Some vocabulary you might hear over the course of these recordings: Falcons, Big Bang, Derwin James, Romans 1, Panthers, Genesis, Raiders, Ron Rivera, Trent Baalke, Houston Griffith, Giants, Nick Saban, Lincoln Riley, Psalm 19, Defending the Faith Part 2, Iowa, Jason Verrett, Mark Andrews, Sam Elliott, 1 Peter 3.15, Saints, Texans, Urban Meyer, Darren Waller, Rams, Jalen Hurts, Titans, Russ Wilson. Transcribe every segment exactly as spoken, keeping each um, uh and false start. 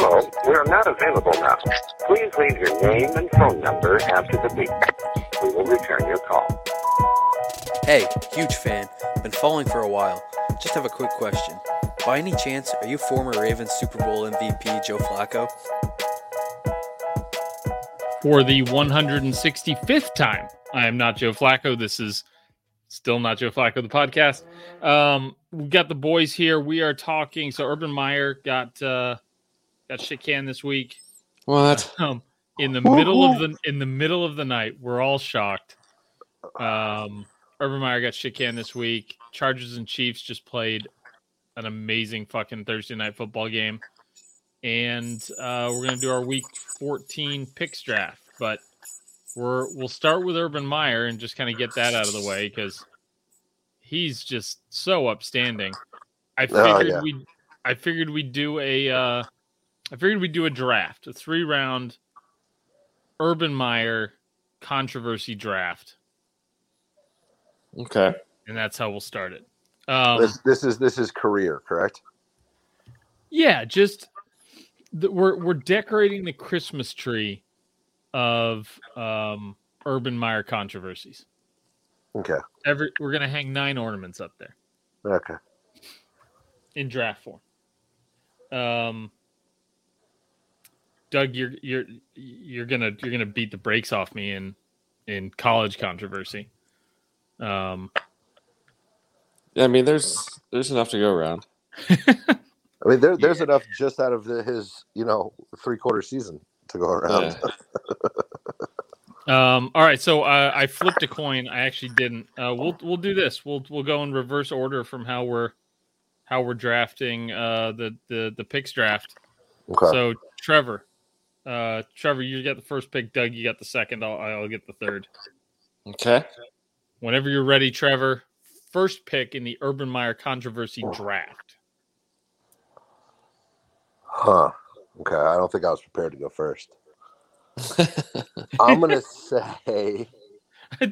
Hello, we are not available now. Please leave your name and phone number after the beep. We will return your call. Hey, huge fan. Been following for a while. Just have a quick question. By any chance, are you former Ravens Super Bowl M V P Joe Flacco? For the one hundred sixty-fifth time, I am not Joe Flacco. This is still not Joe Flacco, the podcast. Um, we've got the boys here. We are talking. So Urban Meyer got... Uh, Got shit canned this week. What? Um, in the middle of the in the middle of the night, we're all shocked. Um, Urban Meyer got shit canned this week. Chargers and Chiefs just played an amazing fucking Thursday night football game, and uh, we're gonna do our week fourteen picks draft. But we're we'll start with Urban Meyer and just kind of get that out of the way because he's just so outstanding. I figured oh, yeah. we I figured we'd do a. Uh, I figured we'd do a draft, a three-round Urban Meyer controversy draft. Okay, and that's how we'll start it. Um, this, this is this is career, correct? Yeah, just the, we're we're decorating the Christmas tree of um, Urban Meyer controversies. Okay, every we're gonna hang nine ornaments up there. Okay, in draft form. Um. Doug, you're you're you're gonna you're gonna beat the brakes off me in in college controversy. Um, yeah, I mean, there's there's enough to go around. I mean, there there's yeah. enough just out of the, his you know three quarter season to go around. Yeah. um, all right, so uh, I flipped a coin. I actually didn't. Uh, we'll we'll do this. We'll we'll go in reverse order from how we're how we're drafting uh, the the the picks draft. Okay. So Trevor. Uh, Trevor, you got the first pick. Doug, you got the second. I'll, I'll get the third. Okay. Whenever you're ready, Trevor, first pick in the Urban Meyer controversy draft. Huh. Okay. I don't think I was prepared to go first. I'm going to say.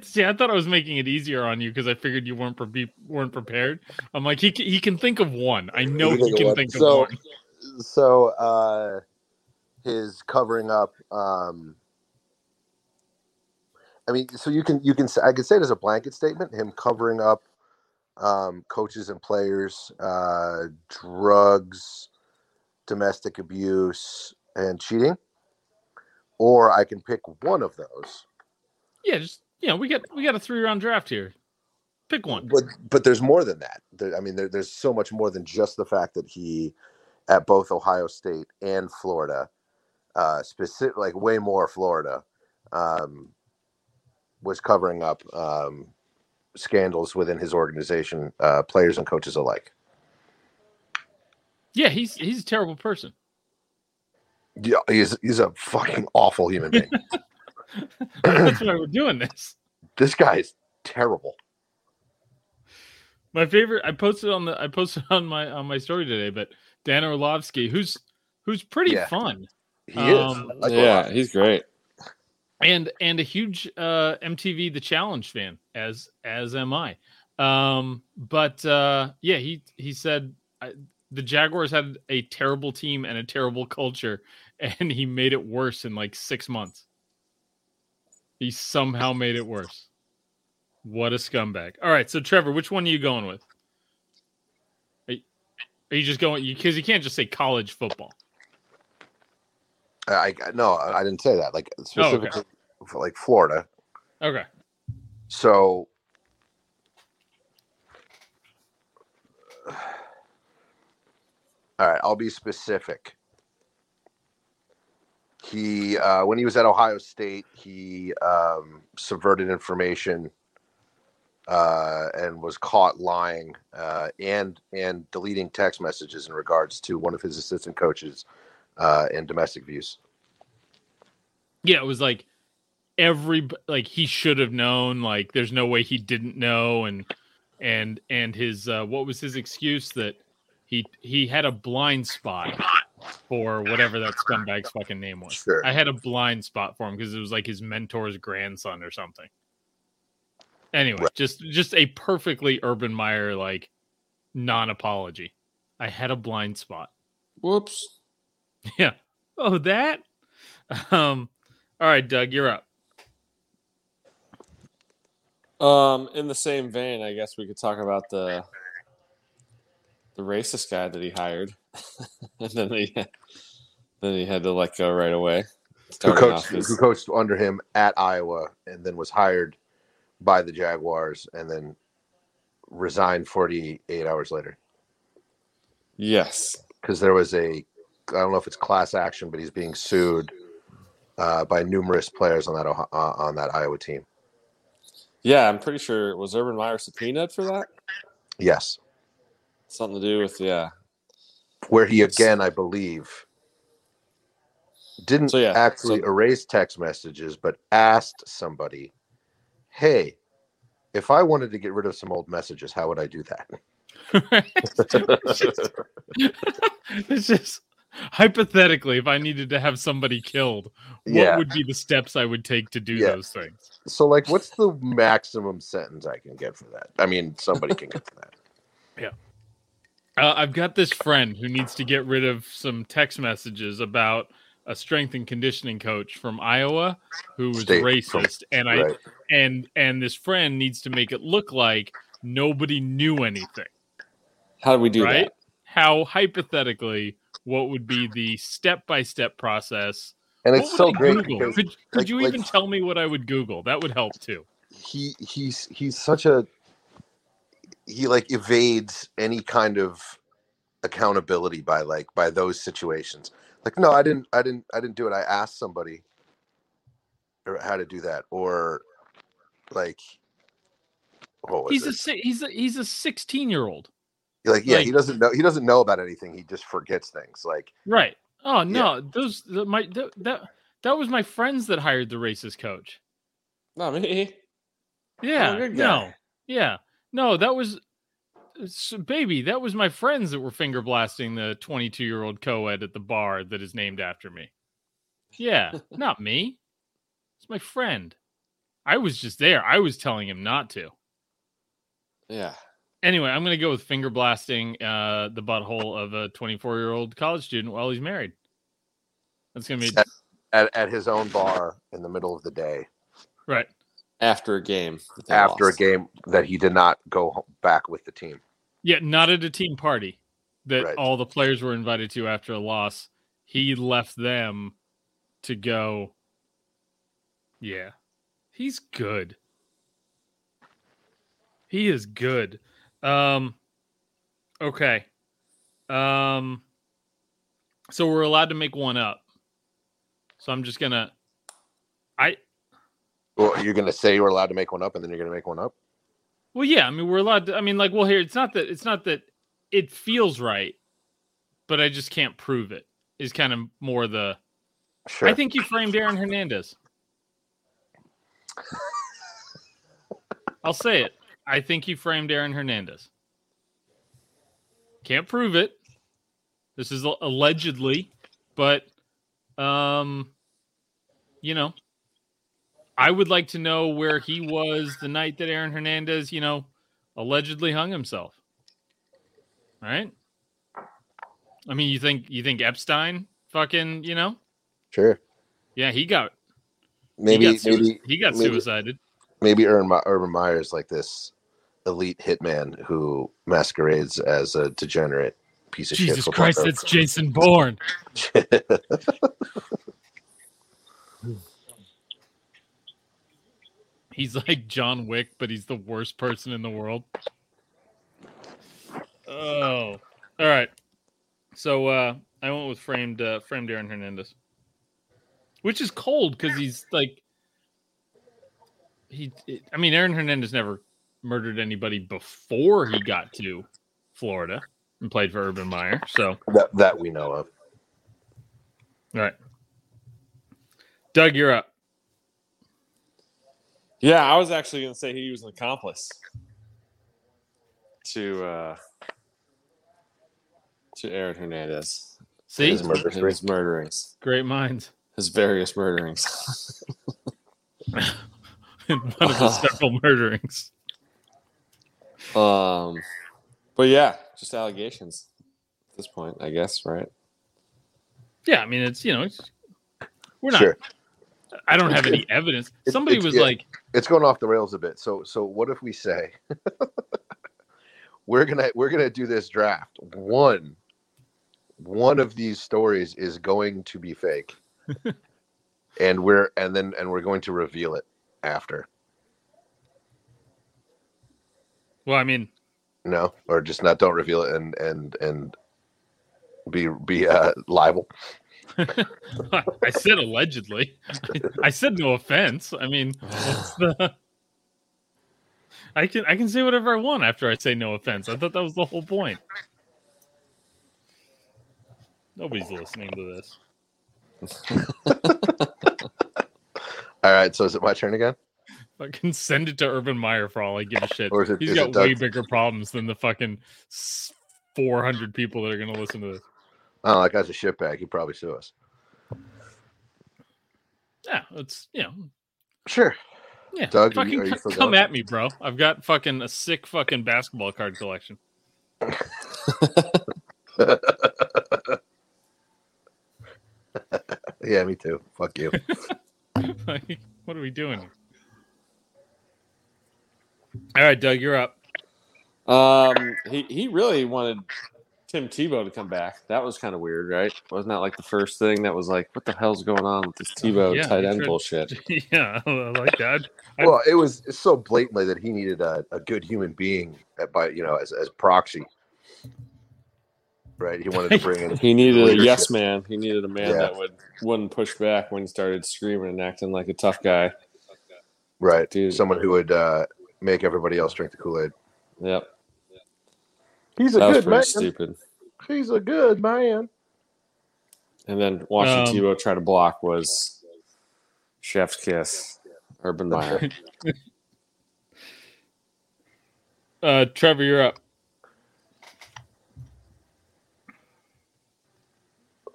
See, I thought I was making it easier on you because I figured you weren't pre- weren't prepared. I'm like, he, he can think of one. I know he can think of so, one. So, uh, his covering up. Um, I mean, so you can you can I could say it as a blanket statement. Him covering up um, coaches and players, uh, drugs, domestic abuse, and cheating. Or I can pick one of those. Yeah, just you know, we got we got a three round draft here. Pick one. But but there's more than that. There, I mean, there, there's so much more than just the fact that he at both Ohio State and Florida. Uh, specific, like way more Florida, um, was covering up um, scandals within his organization, uh, players and coaches alike. Yeah, he's he's a terrible person. Yeah, he's he's a fucking awful human being. That's why we're doing this. This guy is terrible. My favorite. I posted on the I posted on my on my story today, but Dan Orlovsky, who's who's pretty yeah. fun. He um, is. Yeah, he's great. And and a huge uh, M T V The Challenge fan, as as am I. Um, but, uh, yeah, he, he said I, the Jaguars had a terrible team and a terrible culture, and he made it worse in like six months. He somehow made it worse. What a scumbag. All right, so, Trevor, which one are you going with? Are you, are you just going – because you can't just say college football. I no, I didn't say that. Like specifically, oh, okay. for like Florida. Okay. So, all right, I'll be specific. He, uh, when he was at Ohio State, he um, subverted information uh, and was caught lying uh, and and deleting text messages in regards to one of his assistant coaches. Uh, and domestic abuse. Yeah, it was like every like he should have known. Like, there's no way he didn't know. And and and his uh, what was his excuse that he he had a blind spot for whatever that scumbag's fucking name was. Sure. I had a blind spot for him because it was like his mentor's grandson or something. Anyway, right. just just a perfectly Urban Meyer like non-apology. I had a blind spot. Whoops. Yeah. Oh, that? Um, all right, Doug, you're up. Um, in the same vein, I guess we could talk about the the racist guy that he hired, and then he then he had to let go right away. Who coached, his... who coached under him at Iowa, and then was hired by the Jaguars, and then resigned forty-eight hours later. Yes, because there was a I don't know if it's class action, but he's being sued uh, by numerous players on that uh, on that Iowa team. Yeah, I'm pretty sure. Was Urban Meyer subpoenaed for that? Yes. Something to do with, yeah. Where he, again, I believe, didn't so, yeah. actually so, erase text messages, but asked somebody, hey, if I wanted to get rid of some old messages, how would I do that? It's just, it's just hypothetically, if I needed to have somebody killed, what yeah. would be the steps I would take to do yeah. those things? So, like, what's the maximum sentence I can get for that? I mean, somebody can get for that. Yeah. Uh, I've got this friend who needs to get rid of some text messages about a strength and conditioning coach from Iowa who was State. racist. And I right. and and this friend needs to make it look like nobody knew anything. How do we do right? that? How, hypothetically, what would be the step-by-step process? And it's so great. Because, could could like, you even like, tell me what I would Google? That would help too. He he's he's such a he like evades any kind of accountability by like by those situations. Like, no, I didn't I didn't I didn't do it. I asked somebody how to do that, or like what was he's it? a he's a he's a sixteen-year-old. Like, yeah, like, he doesn't know. He doesn't know about anything. He just forgets things. Like, right. Oh no, yeah. those the, my the, that that was my friends that hired the racist coach. Not me. Yeah. Oh, no. Yeah. No, that was so, baby. That was my friends that were finger blasting the twenty-two-year-old co-ed at the bar that is named after me. Yeah, not me. It's my friend. I was just there. I was telling him not to. Yeah. Anyway, I'm going to go with finger blasting uh, the butthole of a twenty-four-year-old college student while he's married. That's going to be at, at, at his own bar in the middle of the day, right after a game. After lost. a game that he did not go back with the team. Yeah, not at a team party that right. all the players were invited to after a loss. He left them to go. Yeah, he's good. He is good. Um, okay. Um, so we're allowed to make one up. So I'm just gonna, I, well, you're going to say we're allowed to make one up and then you're going to make one up. Well, yeah, I mean, we're allowed to, I mean, like, well, here, it's not that, it's not that it feels right, but I just can't prove it is kind of more the, sure. I think you framed Aaron Hernandez. I'll say it. I think you framed Aaron Hernandez. Can't prove it. This is allegedly, but, um, you know, I would like to know where he was the night that Aaron Hernandez, you know, allegedly hung himself. All right. I mean, you think you think Epstein fucking, you know? Sure. Yeah, he got maybe he got, su- maybe, he got maybe, suicided. Maybe Urban Meyer is like this elite hitman who masquerades as a degenerate piece of Jesus shit. Jesus Christ, that's Jason Bourne. He's like John Wick, but he's the worst person in the world. Oh, all right. So uh, I went with framed uh, framed Aaron Hernandez, which is cold because he's like he. I mean, Aaron Hernandez never murdered anybody before he got to Florida and played for Urban Meyer. So that, that we know of. All right, Doug, you're up. Yeah, I was actually going to say he was an accomplice to uh, to Aaron Hernandez. See? His, murder- his murderings. Great minds. His various murderings. And one of the uh, several murderings. Um, But yeah, just allegations at this point, I guess, right? Yeah, I mean, it's, you know, it's, we're not. Sure. I don't have any evidence. It, Somebody was it, like, "It's going off the rails a bit." So, so what if we say we're gonna we're gonna do this draft? One, one of these stories is going to be fake, and we're and then and we're going to reveal it after. Well, I mean, no, or just not. Don't reveal it and and and be be uh, liable. I said allegedly. I said no offense. I mean, what's the... I can I can say whatever I want after I say no offense. I thought that was the whole point. Nobody's listening to this. All right, so is it my turn again? Fucking send it to Urban Meyer for all I give a shit. Or is it, He's is got it way Doug? bigger problems than the fucking four hundred people that are going to listen to this. Oh, that guy's a shitbag. He'd probably sue us. Yeah, it's, you know. Sure. Yeah. Doug, fucking are you, are you come at me, bro. I've got fucking a sick fucking basketball card collection. Yeah, me too. Fuck you. Like, what are we doing? All right, Doug, you're up. Um, he, he really wanted... Tim Tebow to come back. That was kind of weird, right? Wasn't that like the first thing that was like, what the hell's going on with this Tebow yeah, tight end tried, bullshit? Yeah, I like that. I, well, it was it's so blatantly that he needed a, a good human being at, by, you know, as, as proxy. Right? He wanted to bring in. He needed leadership. a yes man. He needed a man yeah. that would, wouldn't push back when he started screaming and acting like a tough guy. Right. Dude. Someone who would uh, make everybody else drink the Kool-Aid. Yep. He's a that good man. Stupid. He's a good man. And then watching um, Tebow try to block was chef's kiss. Urban Meyer. uh, Trevor, you're up.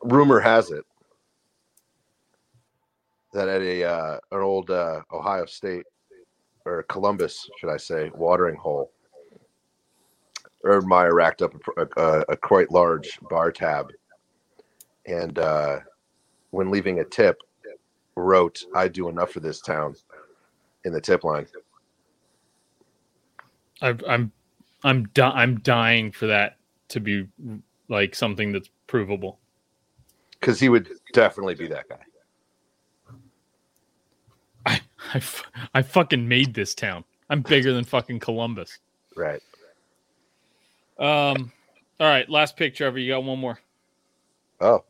Rumor has it that at a uh, an old uh, Ohio State or Columbus, should I say, watering hole, Urban Meyer racked up a, a, a quite large bar tab, and uh, when leaving a tip, wrote, "I do enough for this town," in the tip line. I, I'm, I'm, di- I'm dying for that to be like something that's provable. Because he would definitely be that guy. I, I, f- I fucking made this town. I'm bigger than fucking Columbus. Right. Um. All right, last pick, Trevor. You got one more. Oh,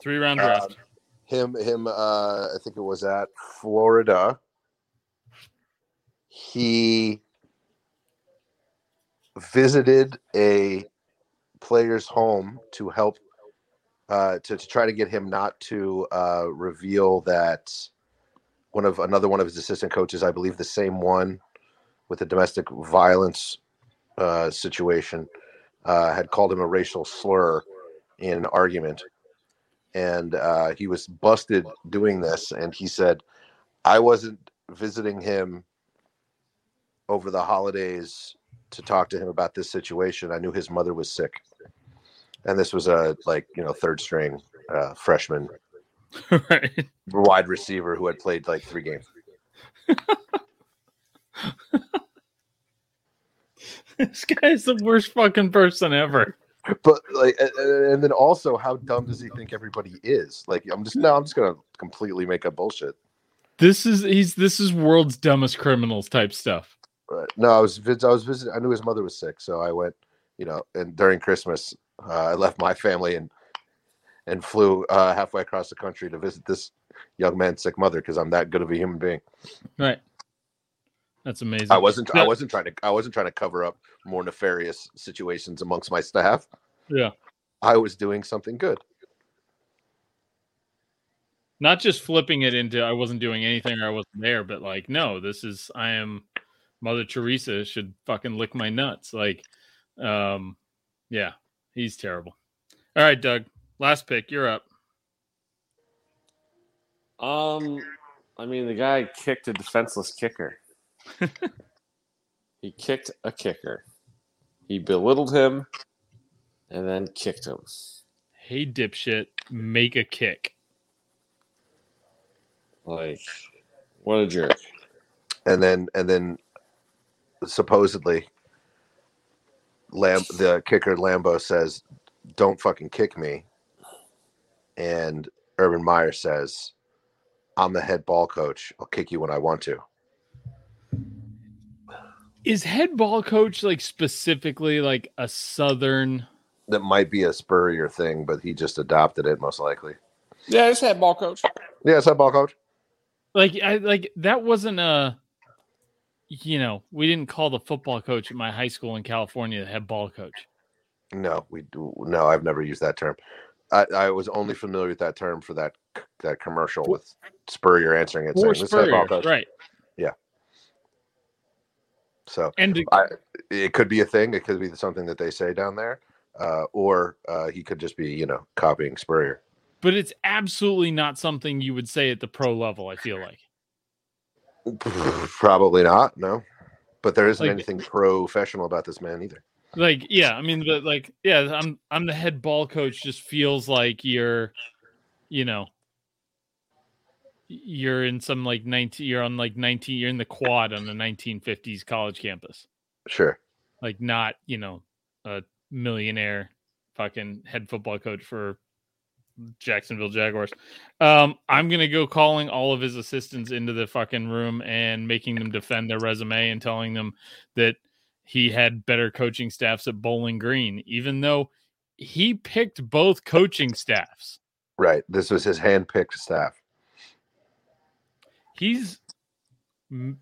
three round draft. Um, him, him. Uh, I think it was at Florida. He visited a player's home to help uh, to to try to get him not to uh, reveal that one of another one of his assistant coaches, I believe, the same one with the domestic violence. Uh, situation uh, had called him a racial slur in an argument, and uh, he was busted doing this. And he said, "I wasn't visiting him over the holidays to talk to him about this situation. I knew his mother was sick," and this was a like you know third string uh, freshman right. wide receiver who had played like three games. This guy is the worst fucking person ever. But like, and then also, how dumb does he think everybody is? Like, I'm just no, I'm just gonna completely make up bullshit. This is he's this is world's dumbest criminals type stuff. But no, I was I was visiting. I knew his mother was sick, so I went. You know, and during Christmas, uh, I left my family and and flew uh, halfway across the country to visit this young man's sick mother because I'm that good of a human being. Right. That's amazing. I wasn't. I wasn't trying to. I wasn't trying to cover up more nefarious situations amongst my staff. Yeah, I was doing something good. Not just flipping it into I wasn't doing anything or I wasn't there, but like, no, this is I am. Mother Teresa should fucking lick my nuts. Like, um, yeah, he's terrible. All right, Doug, last pick. You're up. Um, I mean, the guy kicked a defenseless kicker. He kicked a kicker. He belittled him and then kicked him. hey, dipshit, make a kick. Like, what a jerk. And then, and then, supposedly, Lam the kicker Lambo says, "Don't fucking kick me," and Urban Meyer says, "I'm the head ball coach. I'll kick you when I want to." Is head ball coach like specifically like a Southern? That might be a Spurrier thing, but he just adopted it most likely. Yeah, it's head ball coach. Yeah, it's head ball coach. Like I like that wasn't a. You know, we didn't call the football coach at my high school in California the head ball coach. No, we do. No, I've never used that term. I, I was only familiar with that term for that that commercial with Spurrier answering it. Or saying, Spurrier, head ball coach. Right. Yeah. So and to, I, it could be a thing. It could be something that they say down there. Uh, or uh, he could just be, you know, copying Spurrier. But it's absolutely not something you would say at the pro level, I feel like. Probably not, no. But there isn't like, anything professional about this man either. Like, yeah, I mean, but like, yeah, I'm I'm the head ball coach. Just feels like you're, you know, you're in some like nineteen, you're on like nineteen, you're in the quad on the nineteen fifties college campus. Sure. Like, not, you know, a millionaire fucking head football coach for Jacksonville Jaguars. Um, I'm gonna go calling all of his assistants into the fucking room and making them defend their resume and telling them that he had better coaching staffs at Bowling Green, even though he picked both coaching staffs. Right. This was his hand-picked staff. He's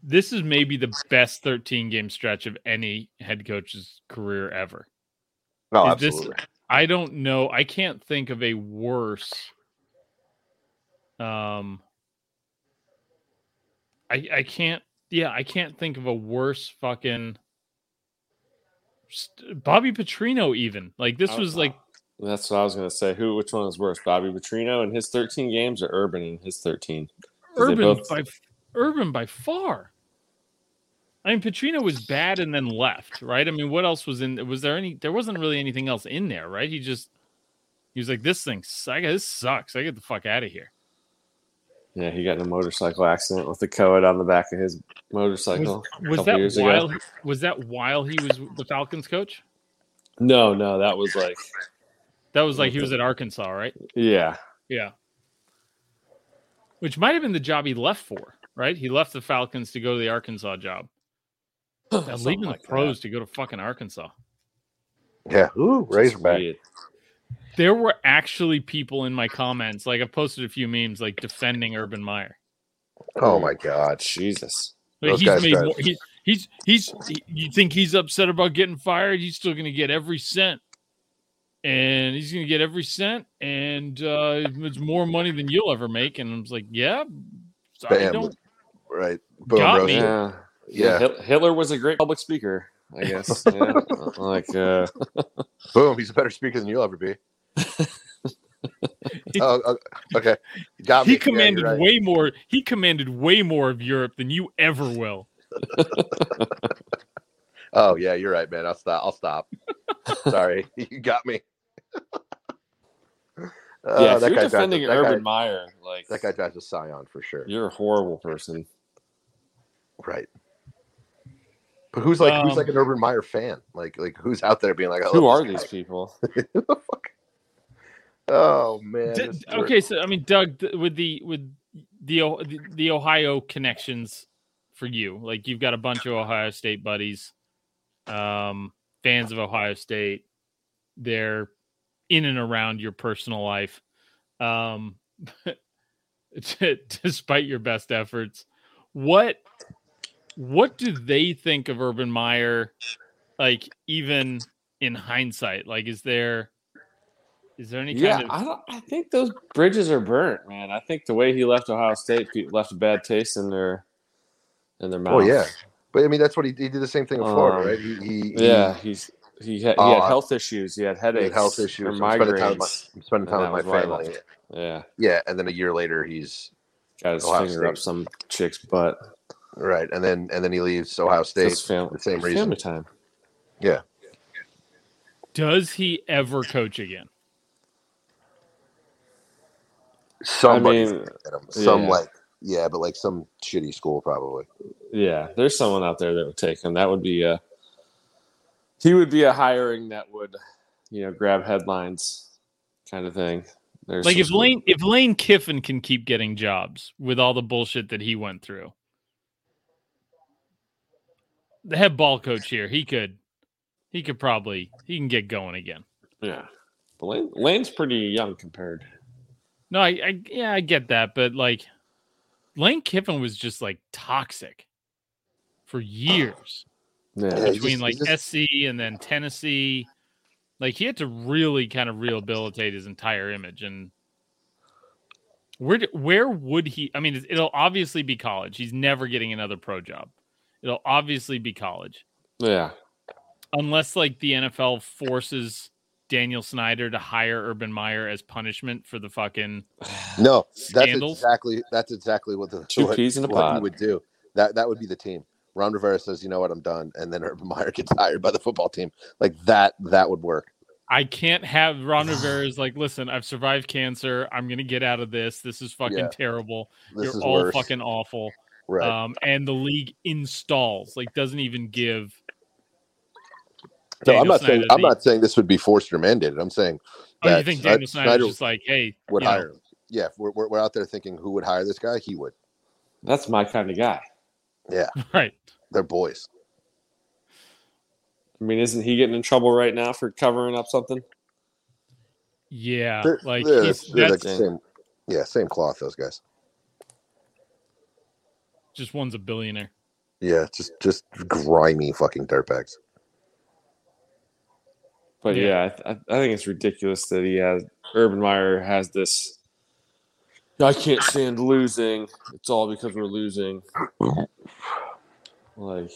this is maybe the best thirteen game stretch of any head coach's career ever. Oh, is absolutely. This, I don't know. I can't think of a worse. Um, I I can't. Yeah, I can't think of a worse fucking. Bobby Petrino, even like this was like. That's what I was gonna say. Who? Which one was worse, Bobby Petrino and his thirteen games, or Urban and his thirteen? Urban both... by Urban by far. I mean, Petrino was bad and then left, right? I mean, what else was in? Was there any? There wasn't really anything else in there, right? He just he was like, "This thing, I got this sucks. I get the fuck out of here." Yeah, he got in a motorcycle accident with the co-ed on the back of his motorcycle. Was, was that years while? Ago. Was that while he was the Falcons coach? No, no, that was like that was like he was at Arkansas, right? Yeah, yeah. Which might have been the job he left for, right? He left the Falcons to go to the Arkansas job. Now, leaving like the pros that. To go to fucking Arkansas. Yeah. Ooh, Razorback. There were actually people in my comments. Like, I've posted a few memes, like, defending Urban Meyer. Oh, my God. Jesus. Like, he's, made more, he, he's he's he, you think he's upset about getting fired? He's still going to get every cent. And he's going to get every cent. And uh, it's more money than you'll ever make. And I was like, yeah. Bam. I don't, right. Boom, got me. Yeah. Yeah, Hitler was a great public speaker, I guess. Yeah. Like, uh... boom, he's a better speaker than you'll ever be. he, oh, okay, got me. He commanded yeah, right. way more. He commanded way more of Europe than you ever will. Oh yeah, you're right, man. I'll stop. I'll stop. Sorry, you got me. Uh, yeah, if you're defending drives, Urban guy, Meyer, like that guy drives a Scion for sure. You're a horrible person, right? But who's like um, who's like an Urban Meyer fan? Like like who's out there being like, oh, who are these people? Who the fuck? Oh man. D- okay, so I mean, Doug, th- with the with the, o- the the Ohio connections for you, like you've got a bunch of Ohio State buddies, um, fans of Ohio State. They're in and around your personal life, um, despite your best efforts. What? What do they think of Urban Meyer, like, even in hindsight? Like, is there is there any yeah, kind of... Yeah, I, don't, I think those bridges are burnt, man. I think the way he left Ohio State left a bad taste in their in their mouth. Oh, yeah. But, I mean, that's what he, he did the same thing with um, Florida, right? He, he, yeah, he, he's, he, had, he uh, had health issues. He had headaches. He had health issues. I'm spending time with my, spending time with my family. Yeah. Yeah, and then a year later, he's... Got his Ohio finger State. Up some chick's butt. Right, and then and then he leaves Ohio State for the same reason. Family time. Yeah. Does he ever coach again? Somebody, I mean, some yeah. like yeah, but like some shitty school probably. Yeah, there's someone out there that would take him. That would be a he would be a hiring that would, you know, grab headlines kind of thing. There's like if Lane if Lane Kiffin can keep getting jobs with all the bullshit that he went through, the head ball coach here, he could he could probably he can get going again. Yeah, but Lane, Lane's pretty young compared. No, I, I yeah I get that, but like Lane Kiffin was just like toxic for years yeah. between yeah, just, like just... S C and then Tennessee. Like, he had to really kind of rehabilitate his entire image. And where where would he... I mean, it'll obviously be college. He's never getting another pro job. It'll obviously be college. Yeah. Unless, like, the N F L forces Daniel Snyder to hire Urban Meyer as punishment for the fucking No, scandals. that's exactly that's exactly what the Two what, peas in a pod. He would do. That, that would be the team. Ron Rivera says, you know what, I'm done. And then Urban Meyer gets hired by the football team. Like, that that would work. I can't have Ron Rivera's like, listen, I've survived cancer. I'm going to get out of this. This is fucking yeah. terrible. This You're all worse. fucking awful. Right. Um, and the league installs, like, doesn't even give. No, Daniel I'm not Snyder saying I'm the, not saying this would be forced or mandated. I'm saying that oh, you think Daniel Snyder, Snyder was just like, hey. Would hire him. Yeah, if we're, we're, we're out there thinking who would hire this guy, he would. That's my kind of guy. Yeah. Right. They're boys. I mean, isn't he getting in trouble right now for covering up something? Yeah. They're, like, they're, he's, they're that's, like same, yeah, same cloth, those guys. Just one's a billionaire. Yeah, just just grimy fucking dirtbags. But yeah, yeah I, th- I think it's ridiculous that he has Urban Meyer has this. I can't stand losing. It's all because we're losing. Like,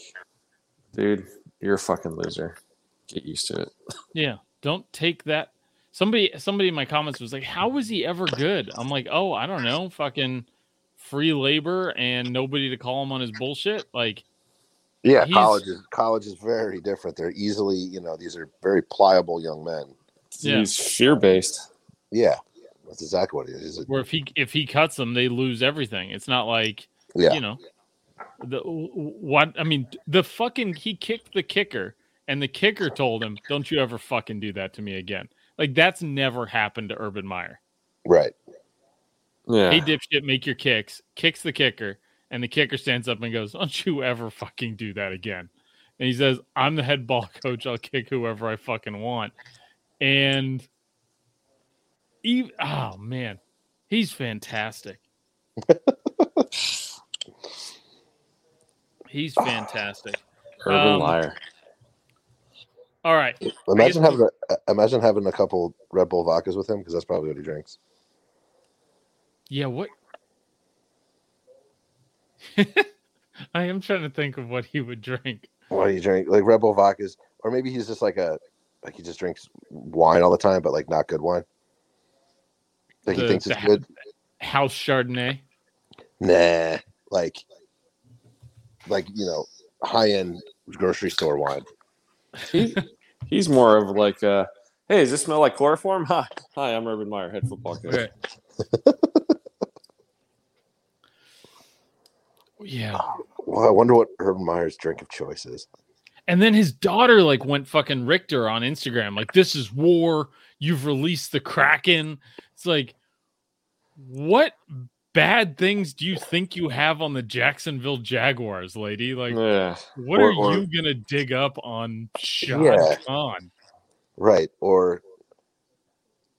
dude, you're a fucking loser. Get used to it. Yeah. Don't take that. Somebody somebody in my comments was like, how was he ever good? I'm like, oh, I don't know. Fucking free labor and nobody to call him on his bullshit. Like, yeah, college is, college is very different. They're easily, you know, these are very pliable young men. Yeah. He's fear-based. Yeah. That's exactly what it is. Where if he if he cuts them, they lose everything. It's not like yeah. you know the what I mean. The fucking he kicked the kicker, and the kicker told him, "Don't you ever fucking do that to me again." Like that's never happened to Urban Meyer, right? Yeah. Hey, dipshit, make your kicks. Kicks the kicker, and the kicker stands up and goes, "Don't you ever fucking do that again." And he says, "I'm the head ball coach. I'll kick whoever I fucking want," and. Even, oh man, he's fantastic. he's fantastic. Urban um, liar. All right. Imagine having a, imagine having a couple Red Bull vodkas with him because that's probably what he drinks. Yeah. What? I am trying to think of what he would drink. What he drink like Red Bull vodkas, or maybe he's just like a like he just drinks wine all the time, but like not good wine. Like the, he thinks it's good. House Chardonnay. Nah, like, like you know, high end grocery store wine. He, he's more of like, a, hey, does this smell like chloroform? Hi, hi, I'm Urban Meyer, head football coach. Right. yeah. Well, I wonder what Urban Meyer's drink of choice is. And then his daughter like went fucking Richter on Instagram. Like, this is war. You've released the Kraken. It's like, what bad things do you think you have on the Jacksonville Jaguars, lady? Like, yeah. what or, are or, you going to dig up on Sean? Yeah. Right. Or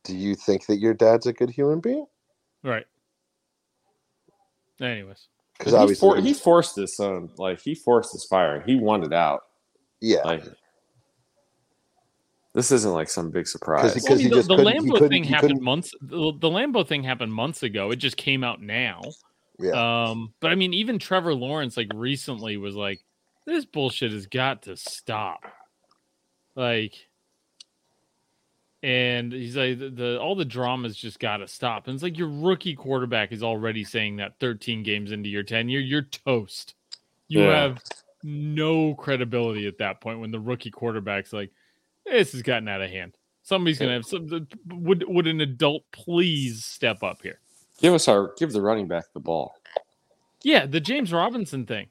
do you think that your dad's a good human being? Right. Anyways. Because he, obviously for, he forced this, um, like, he forced this fire. He wanted out. Yeah. Like, this isn't like some big surprise. Cause, cause well, I mean, the, the Lambo thing happened months. The, the Lambo thing happened months ago. It just came out now. Yeah. Um, but I mean, even Trevor Lawrence, like recently, was like, "This bullshit has got to stop." Like, and he's like, "The, the all the drama's just got to stop." And it's like your rookie quarterback is already saying that thirteen games into your tenure, you're toast. You yeah. have no credibility at that point when the rookie quarterback's like. This has gotten out of hand. Somebody's going to have some. Would would an adult please step up here? Give us our give the running back the ball. Yeah, the James Robinson thing.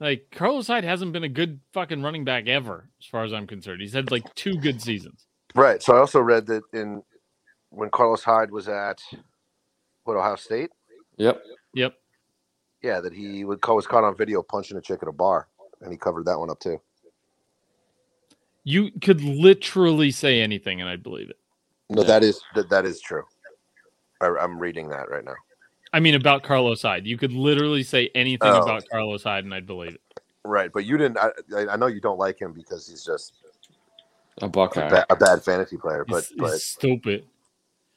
Like, Carlos Hyde hasn't been a good fucking running back ever, as far as I'm concerned. He's had, like, two good seasons. Right. So I also read that in when Carlos Hyde was at, what, Ohio State? Yep. Yep. Yeah, that he was caught on video punching a chick at a bar, and he covered that one up, too. You could literally say anything, and I'd believe it. No, that is that, that is true. I, I'm reading that right now. I mean, about Carlos Hyde. You could literally say anything oh. about Carlos Hyde, and I'd believe it. Right, but you didn't. I, I know you don't like him because he's just a Buckeye, a, ba- a bad fantasy player. But he's, but, he's stupid.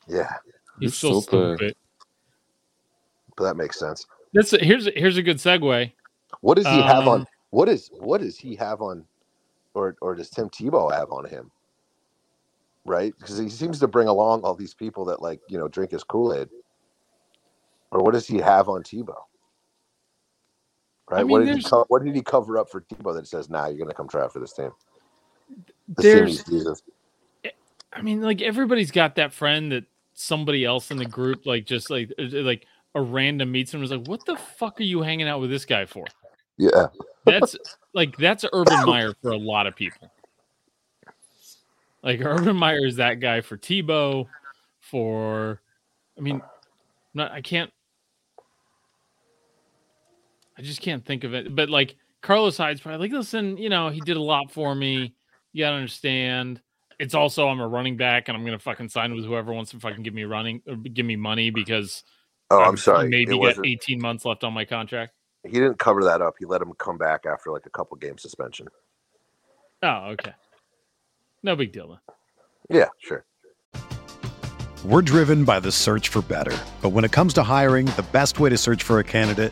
Yeah, he's, he's so stupid. stupid. But that makes sense. That's a, here's a, here's a good segue. What does he um, have on? What is what does he have on? Or or does Tim Tebow have on him? Right, because he seems to bring along all these people that, like, you know, drink his Kool-Aid. Or what does he have on Tebow? Right? I mean, what, did he co- what did he cover up for Tebow that says, nah, you're going to come try out for this team? This team I mean, like, everybody's got that friend that somebody else in the group, like, just like like a random meets him and is like, what the fuck are you hanging out with this guy for? Yeah. That's, like, that's Urban Meyer for a lot of people. Like, Urban Meyer is that guy for Tebow, for, I mean... Not, I can't. I just can't think of it. But, like, Carlos Hyde's probably like, listen, you know, he did a lot for me. You gotta understand. It's also I'm a running back, and I'm gonna fucking sign with whoever wants to fucking give me running, or give me money because. Oh, I'm, I'm sorry. Maybe got eighteen months left on my contract. He didn't cover that up. He let him come back after like a couple game suspension. Oh, okay. No big deal then. Yeah, sure. We're driven by the search for better. But when it comes to hiring, the best way to search for a candidate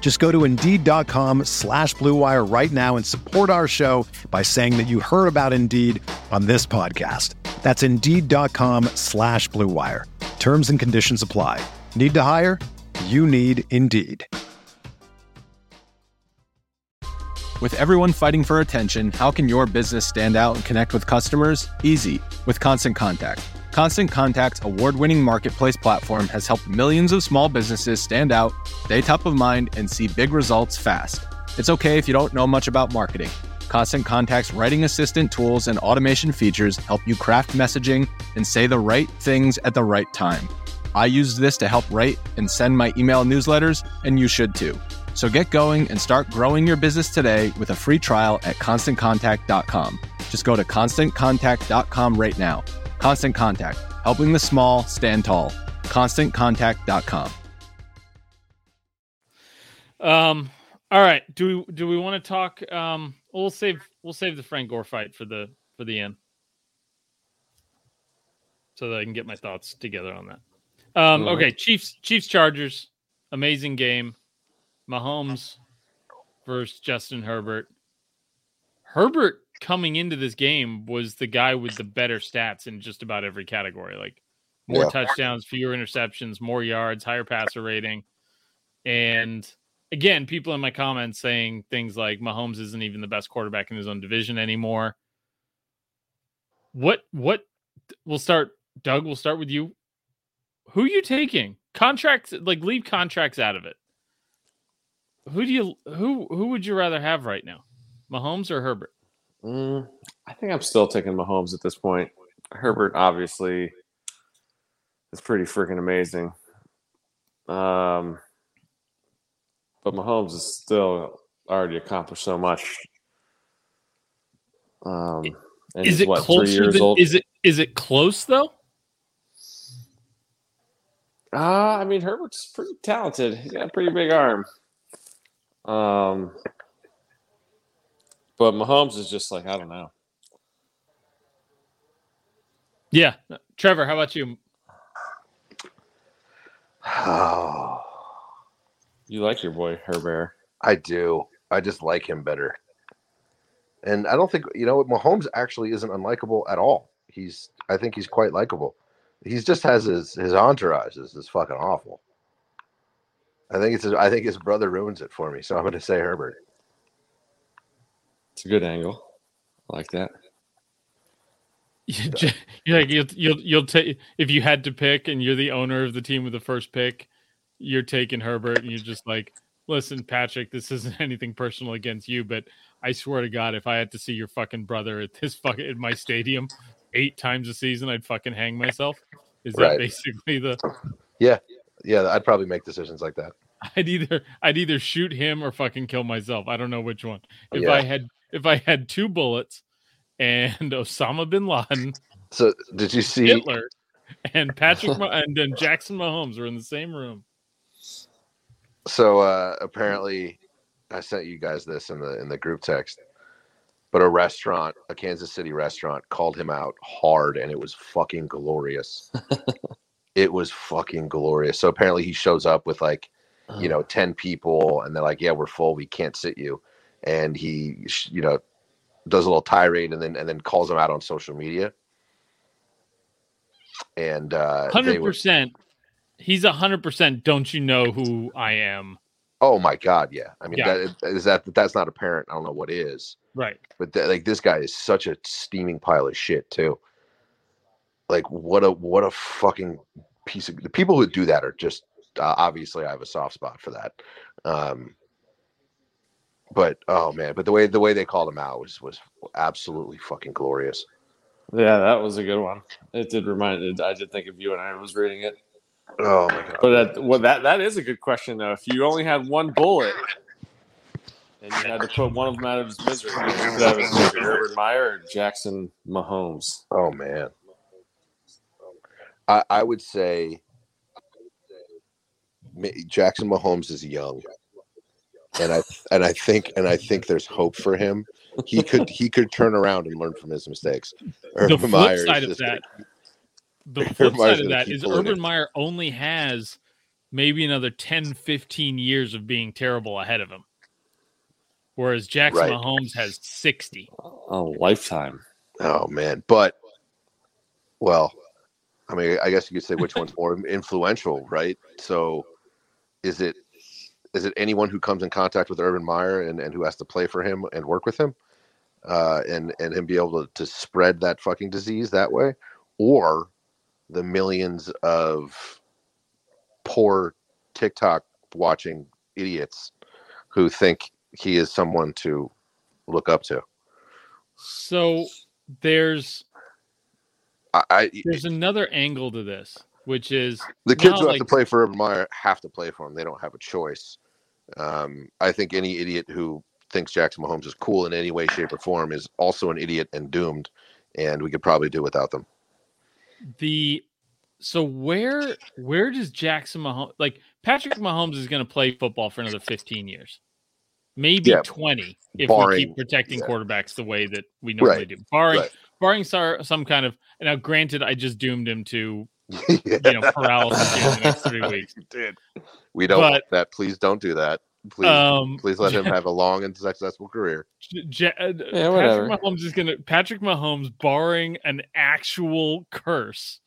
Just go to Indeed.com slash Blue Wire right now and support our show by saying that you heard about Indeed on this podcast. That's Indeed.com slash Blue Wire. Terms and conditions apply. Need to hire? You need Indeed. With everyone fighting for attention, how can your business stand out and connect with customers? Easy, with Constant Contact. Constant Contact's award-winning marketplace platform has helped millions of small businesses stand out, stay top of mind, and see big results fast. It's okay if you don't know much about marketing. Constant Contact's writing assistant tools and automation features help you craft messaging and say the right things at the right time. I use this to help write and send my email newsletters, and you should too. So get going and start growing your business today with a free trial at Constant Contact dot com. Just go to Constant Contact dot com right now. Constant Contact, helping the small stand tall. Constant Contact dot com. Um. All right. Do we do we want to talk? Um. We'll save we'll save the Frank Gore fight for the for the end, so that I can get my thoughts together on that. Um. Mm-hmm. Okay. Chiefs Chiefs Chargers. Amazing game. Mahomes versus Justin Herbert. Herbert. Coming into this game was the guy with the better stats in just about every category, like more yeah. touchdowns, fewer interceptions, more yards, higher passer rating. And again, people in my comments saying things like Mahomes isn't even the best quarterback in his own division anymore. What, what we'll start, Doug, we'll start with you. Who are you taking? Contracts, like, leave contracts out of it. Who do you, who, who would you rather have right now? Mahomes or Herbert? Mm, I think I'm still taking Mahomes at this point. Herbert, obviously, is pretty freaking amazing. Um, but Mahomes has still already accomplished so much. Um, and is he's, it what, closer? Three years than, old? Is it is it close though? Uh, I mean, Herbert's pretty talented. He's got a pretty big arm. Um, but Mahomes is just like, I don't know. Yeah. Trevor, how about you? Oh. You like your boy, Herbert. I do. I just like him better. And I don't think, you know, Mahomes actually isn't unlikable at all. He's, I think he's quite likable. He's just has his, his entourage is is fucking awful. I think it's his, I think his brother ruins it for me, so I'm going to say Herbert. It's a good angle. I like that. You're like you'll you'll you'll take if you had to pick, and you're the owner of the team with the first pick, you're taking Herbert, and you're just like, listen, Patrick, this isn't anything personal against you, but I swear to God, if I had to see your fucking brother at this fucking at my stadium eight times a season, I'd fucking hang myself. Is right. That basically the? Yeah, yeah. I'd probably make decisions like that. I'd either I'd either shoot him or fucking kill myself. I don't know which one. If yeah. I had if I had two bullets and Osama bin Laden. So did you see Hitler and Patrick Mah- and then Jackson Mahomes were in the same room? So uh, apparently, I sent you guys this in the in the group text. But a restaurant, a Kansas City restaurant, called him out hard, and it was fucking glorious. It was fucking glorious. So apparently he shows up with like, you know, ten people, and they're like, yeah, we're full. We can't sit you. And he, you know, does a little tirade and then and then calls them out on social media. And uh, one hundred percent. Were... He's one hundred percent don't you know who I am. Oh, my God, yeah. I mean, yeah. That, is that that's not apparent. I don't know what is. Right. But th- like this guy is such a steaming pile of shit too. Like what a what a fucking piece of the people who do that are just uh, obviously I have a soft spot for that. Um, but oh man, but the way the way they called him out was was absolutely fucking glorious. Yeah, that was a good one. It did remind it, I did think of you and I was reading it. Oh my God. But that, well, that that is a good question though. If you only had one bullet and you had to put one of them out of his misery. That was Urban Meyer or Jackson Mahomes. Oh, man. I, I would say Jackson Mahomes is young. And I and I think and I think there's hope for him. He could he could turn around and learn from his mistakes. Urban the flip Meyer side of that, the flip side of that is Urban Meyer only has maybe another ten, fifteen years of being terrible ahead of him. Whereas Jackson right. Mahomes has sixty. A lifetime. Oh, man. But, well, I mean, I guess you could say which one's more influential, right? So is it is it anyone who comes in contact with Urban Meyer and, and who has to play for him and work with him uh, and, and him be able to, to spread that fucking disease that way? Or the millions of poor TikTok watching idiots who think he is someone to look up to. So there's I, I there's another angle to this, which is the kids who like, have to play for Urban Meyer have to play for him. They don't have a choice. Um, I think any idiot who thinks Jackson Mahomes is cool in any way, shape, or form is also an idiot and doomed, and we could probably do without them. The so where where does Jackson Mahomes like Patrick Mahomes is going to play football for another fifteen years? Maybe yeah. twenty if barring, we keep protecting yeah. quarterbacks the way that we normally right. do. Barring, right. barring some kind of – now, granted, I just doomed him to yeah. you know, paralysis in the next three weeks. Did. We don't but, want that. Please don't do that. Please um, please let him have a long and successful career. J- yeah, Patrick Mahomes is going to – Patrick Mahomes, barring an actual curse,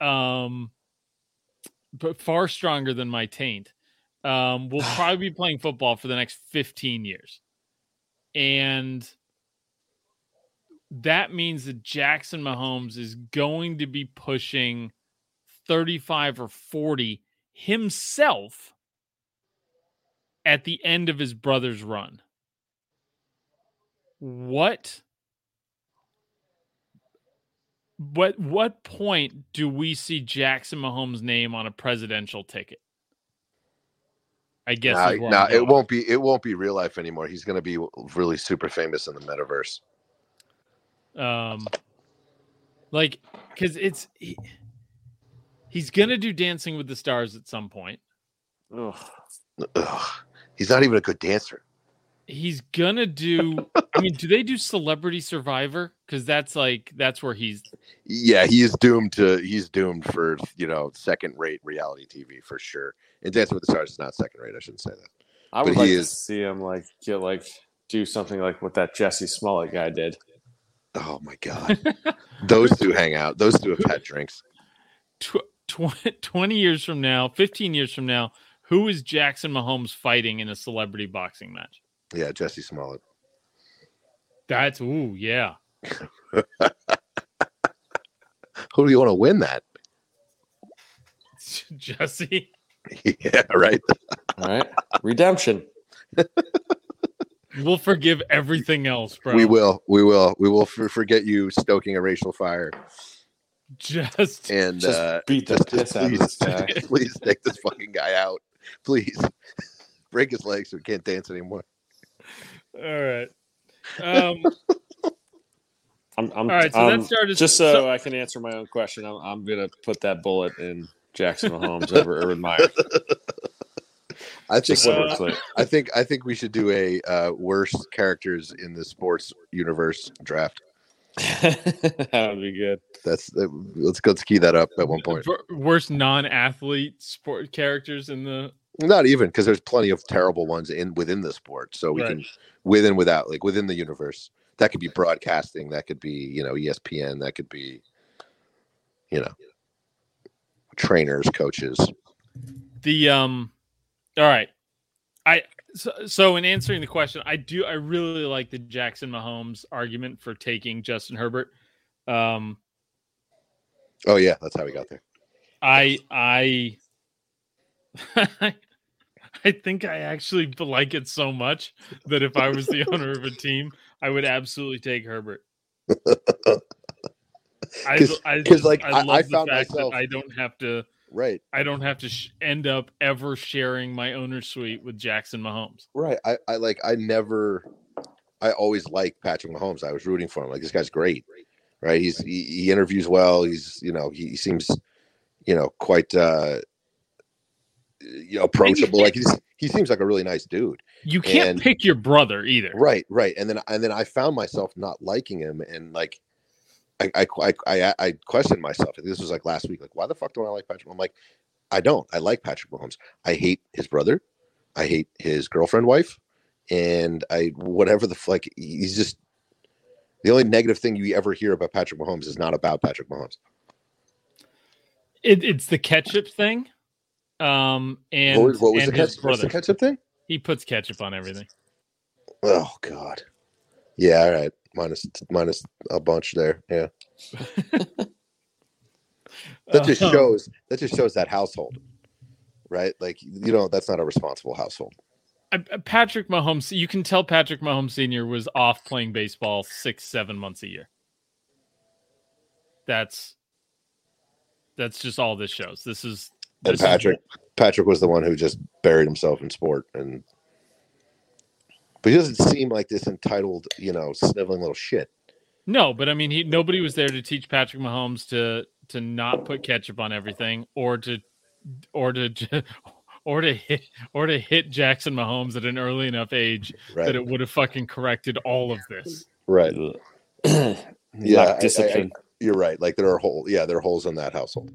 um, but far stronger than my taint. Um, we'll probably be playing football for the next fifteen years. And that means that Jackson Mahomes is going to be pushing thirty-five or forty himself at the end of his brother's run. What, what, what point do we see Jackson Mahomes' name on a presidential ticket? I guess nah, well nah, it won't be it won't be real life anymore. He's going to be really super famous in the metaverse. Um, like because it's he, He's going to do Dancing with the Stars at some point. Ugh. Ugh. He's not even a good dancer. He's going to do... I mean, do they do Celebrity Survivor? Because that's like, that's where he's... Yeah, he's doomed to... He's doomed for, you know, second-rate reality T V for sure. And Dancing with the Stars is not second-rate. I shouldn't say that. I would but like to is... see him like get like do something like what that Jesse Smollett guy did. Oh, my God. Those two hang out. Those two have had drinks. twenty years from now, fifteen years from now, who is Jackson Mahomes fighting in a celebrity boxing match? Yeah, Jesse Smollett. That's, ooh, yeah. Who do you want to win that? Jesse. Yeah, right. All right. Redemption. We'll forgive everything else, bro. We will. We will. We will for- forget you stoking a racial fire. Just and just uh, beat the piss out of this guy. Please take this fucking guy out. Please break his legs so he can't dance anymore. All right. Um, I'm, I'm, all right. So um, that started. Just so, so I can answer my own question, I'm, I'm gonna put that bullet in Jackson Mahomes over Urban Meyer. I think, uh, like. I think I think we should do a uh, worst characters in the sports universe draft. That would be good. That's uh, let's go ski that up at one point. Worst non-athlete sport characters in the. Not even, because there's plenty of terrible ones in within the sport. So we right. can with and without, like within the universe. That could be broadcasting. That could be, you know, E S P N. That could be, you know, trainers, coaches. The um. All right. I so, so in answering the question, I do I really like the Jackson Mahomes argument for taking Justin Herbert. Um, oh yeah, that's how we got there. I I I think I actually like it so much that if I was the owner of a team, I would absolutely take Herbert. I, I, like, I love I, I the found fact myself... that I don't have to Right. I don't have to sh- end up ever sharing my owner's suite with Jackson Mahomes. Right. I, I like, I never, I always liked Patrick Mahomes. I was rooting for him. Like, this guy's great. Right. He's, he, he interviews well. He's, you know, he, he seems, you know, quite, uh, you know, approachable. Like, he's, he seems like a really nice dude. You can't and, pick your brother either. Right. Right. And then, and then I found myself not liking him. And like, I, I, I, I questioned myself. This was like last week. Like, why the fuck don't I like Patrick? I'm like, I don't. I like Patrick Mahomes. I hate his brother. I hate his girlfriend, wife, and I whatever the like. He's just the only negative thing you ever hear about Patrick Mahomes is not about Patrick Mahomes. It, it's the ketchup thing. Um, and what was, what was and the his ketchup, brother. What was the ketchup thing? He puts ketchup on everything. Oh God. Yeah. All right. Minus minus a bunch there, yeah. That just shows that just shows that household, right? Like, you know, that's not a responsible household. I, Patrick Mahomes, you can tell Patrick Mahomes Senior was off playing baseball six, seven months a year. That's that's just all this shows. This is this and Patrick. Is... Patrick was the one who just buried himself in sport and. But he doesn't seem like this entitled, you know, sniveling little shit. No, but I mean, he nobody was there to teach Patrick Mahomes to to not put ketchup on everything, or to or to or to hit or to hit Jackson Mahomes at an early enough age right. that it would have fucking corrected all of this. Right. yeah, I, I, I, you're right. Like there are holes. Yeah, there are holes in that household.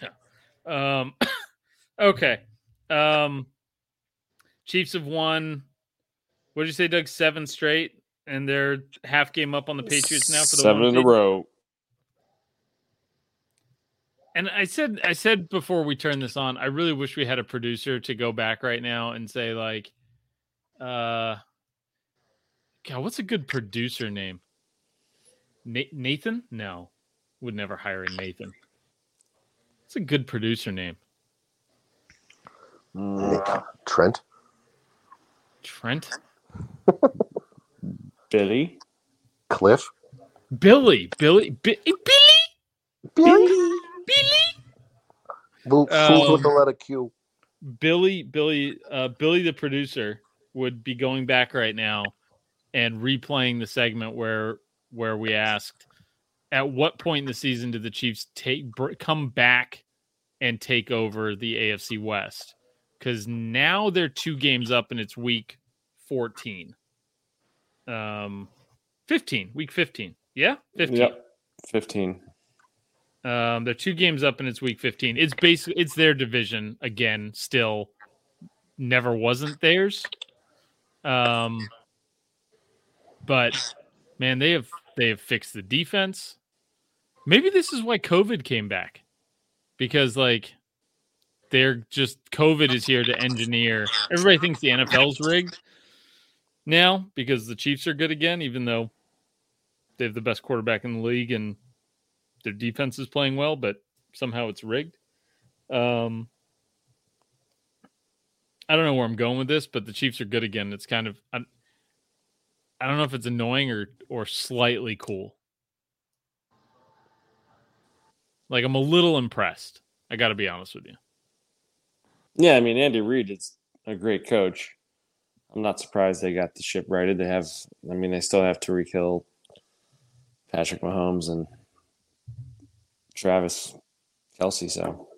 Yeah. Um. Okay. Um. Chiefs have won. What did you say, Doug? Seven straight, and they're half game up on the Patriots now for the seven in a row. And I said, I said before we turned this on, I really wish we had a producer to go back right now and say like, uh, God, what's a good producer name? Na- Nathan? No, would never hire a Nathan. What's a good producer name? Trent. Trent. Billy, Cliff, Billy, Billy, Bi- Billy, Billy, Billy, Billy. Um, with the letter Q. Billy, Billy, uh, Billy, the producer would be going back right now and replaying the segment where where we asked, at what point in the season did the Chiefs take br- come back and take over the A F C West, because now they're two games up and it's week fourteen. Um, fifteen, week fifteen. Yeah, fifteen. Yep, fifteen. Um, they're two games up and it's week fifteen. It's basically it's their division again. Still, never wasn't theirs. Um, but man, they have they have fixed the defense. Maybe this is why COVID came back, because like they're just COVID is here to engineer. Everybody thinks the N F L's rigged now because the Chiefs are good again, even though they have the best quarterback in the league and their defense is playing well, but somehow it's rigged. Um, I don't know where I'm going with this, but the Chiefs are good again. It's kind of, I, I don't know if it's annoying or, or slightly cool. Like, I'm a little impressed. I got to be honest with you. Yeah, I mean, Andy Reid is a great coach. I'm not surprised they got the ship righted. They have, I mean, they still have Tyreek Hill, Patrick Mahomes, and Travis Kelce, so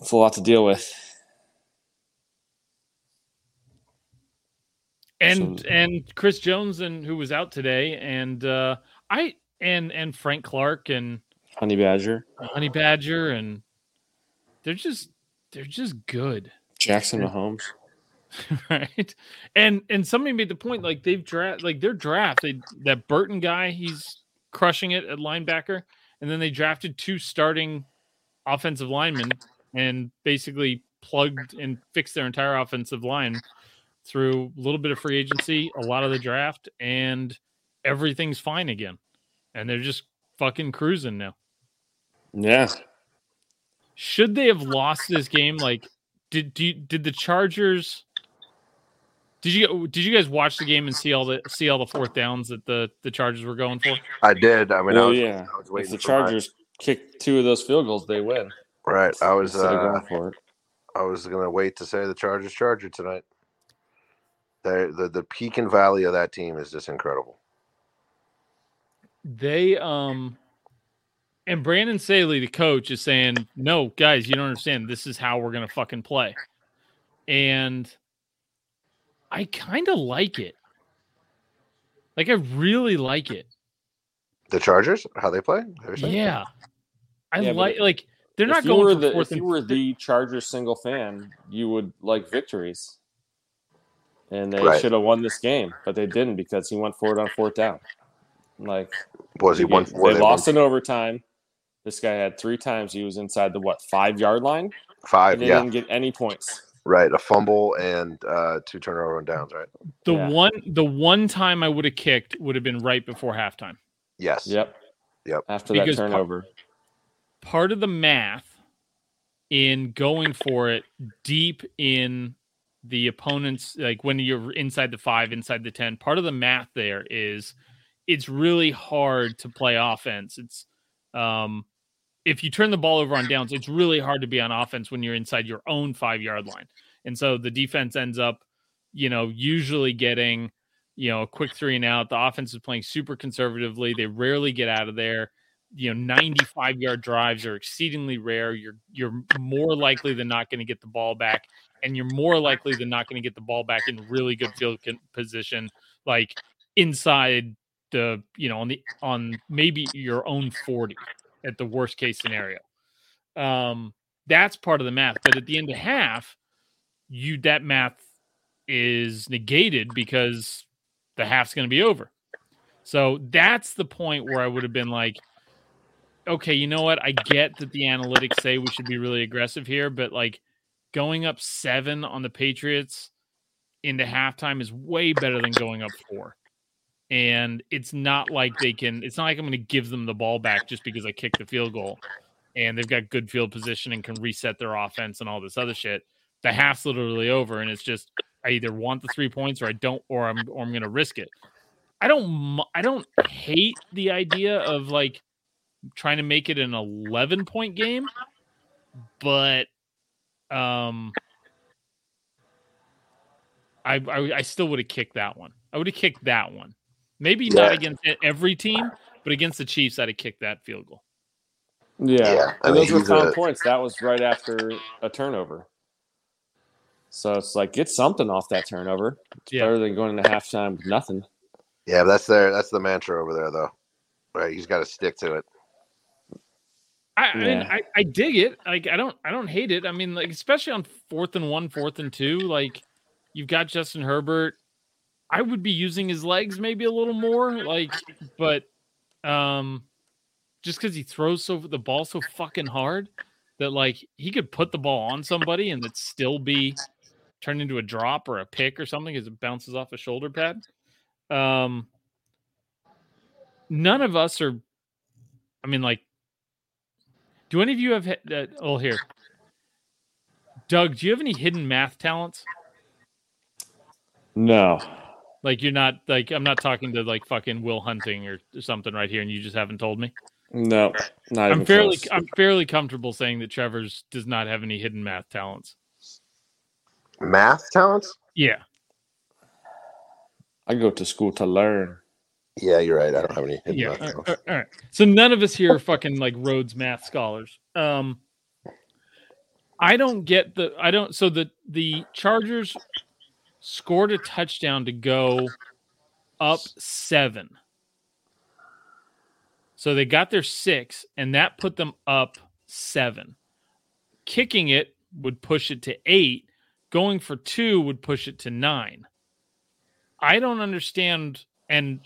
it's a lot to deal with. And so, and Chris Jones, and who was out today, and uh, I and and Frank Clark and Honey Badger, Honey Badger, and they're just they're just good. Jackson Mahomes, right? And and somebody made the point, like they've draft like their draft they, that Burton guy, he's crushing it at linebacker. And then they drafted two starting offensive linemen and basically plugged and fixed their entire offensive line through a little bit of free agency, a lot of the draft, and everything's fine again. And they're just fucking cruising now. Yeah. Should they have lost this game? Like, did do you, did the Chargers? Did you did you guys watch the game and see all the see all the fourth downs that the, the Chargers were going for? I did. I mean, oh, I was, yeah. I was waiting. If the Chargers my... kick two of those field goals, they win. Right. I was uh, going for it. I was going to wait to say the Chargers Charger tonight. They're, the the peak and valley of that team is just incredible. They um, and Brandon Saley, the coach, is saying, "No, guys, you don't understand. This is how we're going to fucking play," and I kind of like it. Like, I really like it. The Chargers, how they play? Yeah. I yeah, like, like, they're not going for the, fourth. If you were the Chargers single fan, you would like victories. And they right. should have won this game, but they didn't because he went for it on fourth down. Like, was he one four? They, they lost won. in overtime. This guy had three times he was inside the, what, five-yard line? Five, they yeah. They didn't get any points. Right, a fumble and uh, two turnover and downs, right? The yeah. one the one time I would have kicked would have been right before halftime. Yes. Yep. Yep. After because that turnover. Part, part of the math in going for it deep in the opponent's, like when you're inside the five, inside the ten, part of the math there is it's really hard to play offense. It's um if you turn the ball over on downs, it's really hard to be on offense when you're inside your own five-yard line. And so the defense ends up, you know, usually getting, you know, a quick three and out. The offense is playing super conservatively. They rarely get out of there. You know, ninety-five-yard drives are exceedingly rare. You're you're more likely than not going to get the ball back, and you're more likely than not going to get the ball back in really good field position, like inside the, you know, on the on maybe your own forty. At the worst case scenario. Um, that's part of the math. But at the end of half, you that math is negated because the half's going to be over. So that's the point where I would have been like, okay, you know what? I get that the analytics say we should be really aggressive here, but like going up seven on the Patriots into halftime is way better than going up four. And it's not like they can, it's not like I'm going to give them the ball back just because I kicked the field goal and they've got good field position and can reset their offense and all this other shit. The half's literally over. And it's just, I either want the three points or I don't, or I'm, or I'm going to risk it. I don't, I don't hate the idea of like trying to make it an eleven point game, but, um, I, I, I still would have kicked that one. I would have kicked that one. Maybe yeah. not against every team, but against the Chiefs, I'd have kicked that field goal. Yeah, yeah. I and mean, those were calm a... points. That was right after a turnover. So it's like, get something off that turnover. It's yeah. better than going into halftime with nothing. Yeah, but that's their that's the mantra over there, though. Right, he's got to stick to it. I, I yeah. mean, I, I dig it. Like, I don't, I don't hate it. I mean, like, especially on fourth and one, fourth and two. Like, you've got Justin Herbert. I would be using his legs maybe a little more. Like, but, um, just because he throws so the ball so fucking hard that like he could put the ball on somebody and it still be turned into a drop or a pick or something as it bounces off a shoulder pad. Um, none of us are. I mean, like. Do any of you have uh, – oh, here. Doug, do you have any hidden math talents? No. Like you're not – like I'm not talking to like fucking Will Hunting or, or something right here and you just haven't told me? No, not I'm even fairly, close. I'm fairly comfortable saying that Trevor's does not have any hidden math talents. Math talents? Yeah. I go to school to learn. Yeah, you're right. I don't have any. Yeah. All right, all right. So none of us here are fucking like Rhodes math scholars. Um, I don't get the. I don't. So the the Chargers scored a touchdown to go up seven. So they got their six, and that put them up seven. Kicking it would push it to eight. Going for two would push it to nine. I don't understand and.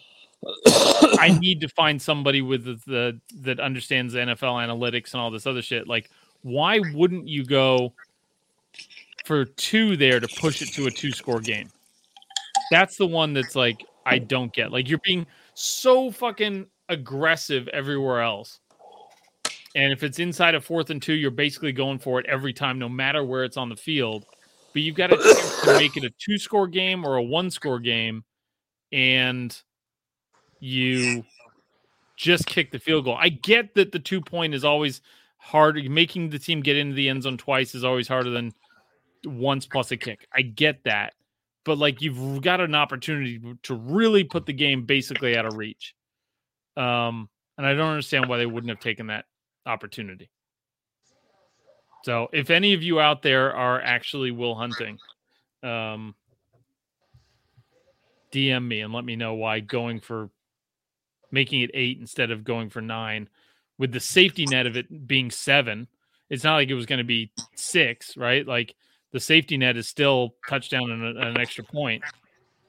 I need to find somebody with the, the that understands the N F L analytics and all this other shit. Like, why wouldn't you go for two there to push it to a two-score game? That's the one that's like I don't get. Like, you're being so fucking aggressive everywhere else, and if it's inside a fourth and two, you're basically going for it every time, no matter where it's on the field. But you've got a chance to make it a two-score game or a one-score game, and you just kick the field goal. I get that the two point is always harder. Making the team get into the end zone twice is always harder than once plus a kick. I get that. But like, you've got an opportunity to really put the game basically out of reach. Um, and I don't understand why they wouldn't have taken that opportunity. So if any of you out there are actually Will Hunting, um, D M me and let me know why going for making it eight instead of going for nine with the safety net of it being seven. It's not like it was going to be six, right? Like the safety net is still touchdown and an extra point.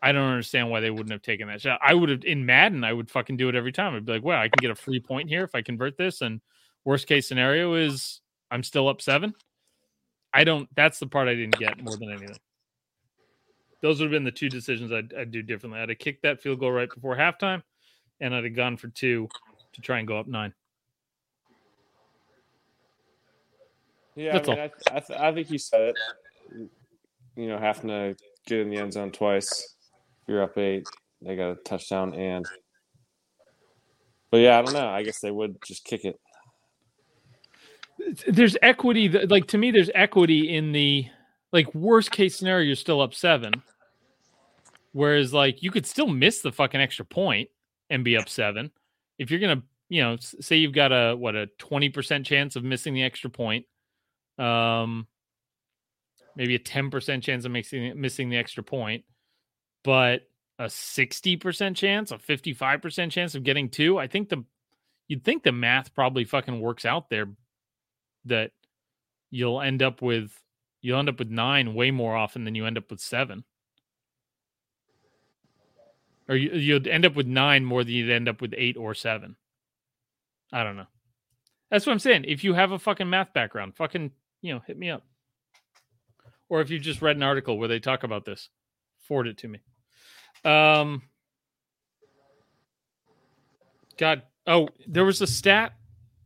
I don't understand why they wouldn't have taken that shot. I would have in Madden. I would fucking do it every time. I'd be like, wow, I can get a free point here if I convert this. And worst case scenario is I'm still up seven. I don't, that's the part I didn't get more than anything. Those would have been the two decisions I'd, I'd do differently. I'd have kicked that field goal right before halftime, and I'd have gone for two to try and go up nine. Yeah, That's I mean, all. I, I, th- I think you said it. You know, having to get in the end zone twice, you're up eight. They got a touchdown, and but yeah, I don't know. I guess they would just kick it. There's equity, that, like to me, there's equity in the. Like, worst case scenario, you're still up seven. Whereas, like, you could still miss the fucking extra point and be up seven. If you're going to, you know, say you've got a, what, a twenty percent chance of missing the extra point. Um, maybe a ten percent chance of missing, missing the extra point. But a sixty percent chance, a fifty-five percent chance of getting two. I think the, you'd think the math probably fucking works out there that you'll end up with. You'll end up with nine way more often than you end up with seven. Or you, you'd end up with nine more than you'd end up with eight or seven. I don't know. That's what I'm saying. If you have a fucking math background, fucking, you know, hit me up. Or if you just read an article where they talk about this, forward it to me. Um, God. Oh, there was a stat.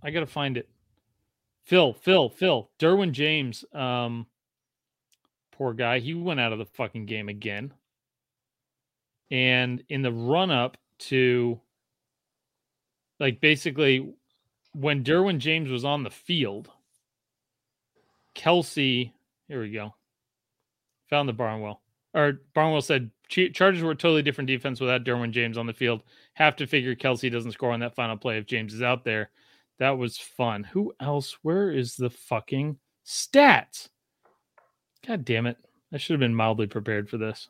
I got to find it. Phil, Phil, Phil, Derwin James, um, poor guy. He went out of the fucking game again. And in the run-up to, like, basically, when Derwin James was on the field, Kelce, here we go, found the Barnwell. Or Barnwell said, Chargers were a totally different defense without Derwin James on the field. Have to figure Kelce doesn't score on that final play if James is out there. That was fun. Who else? Where is the fucking stats? God damn it. I should have been mildly prepared for this.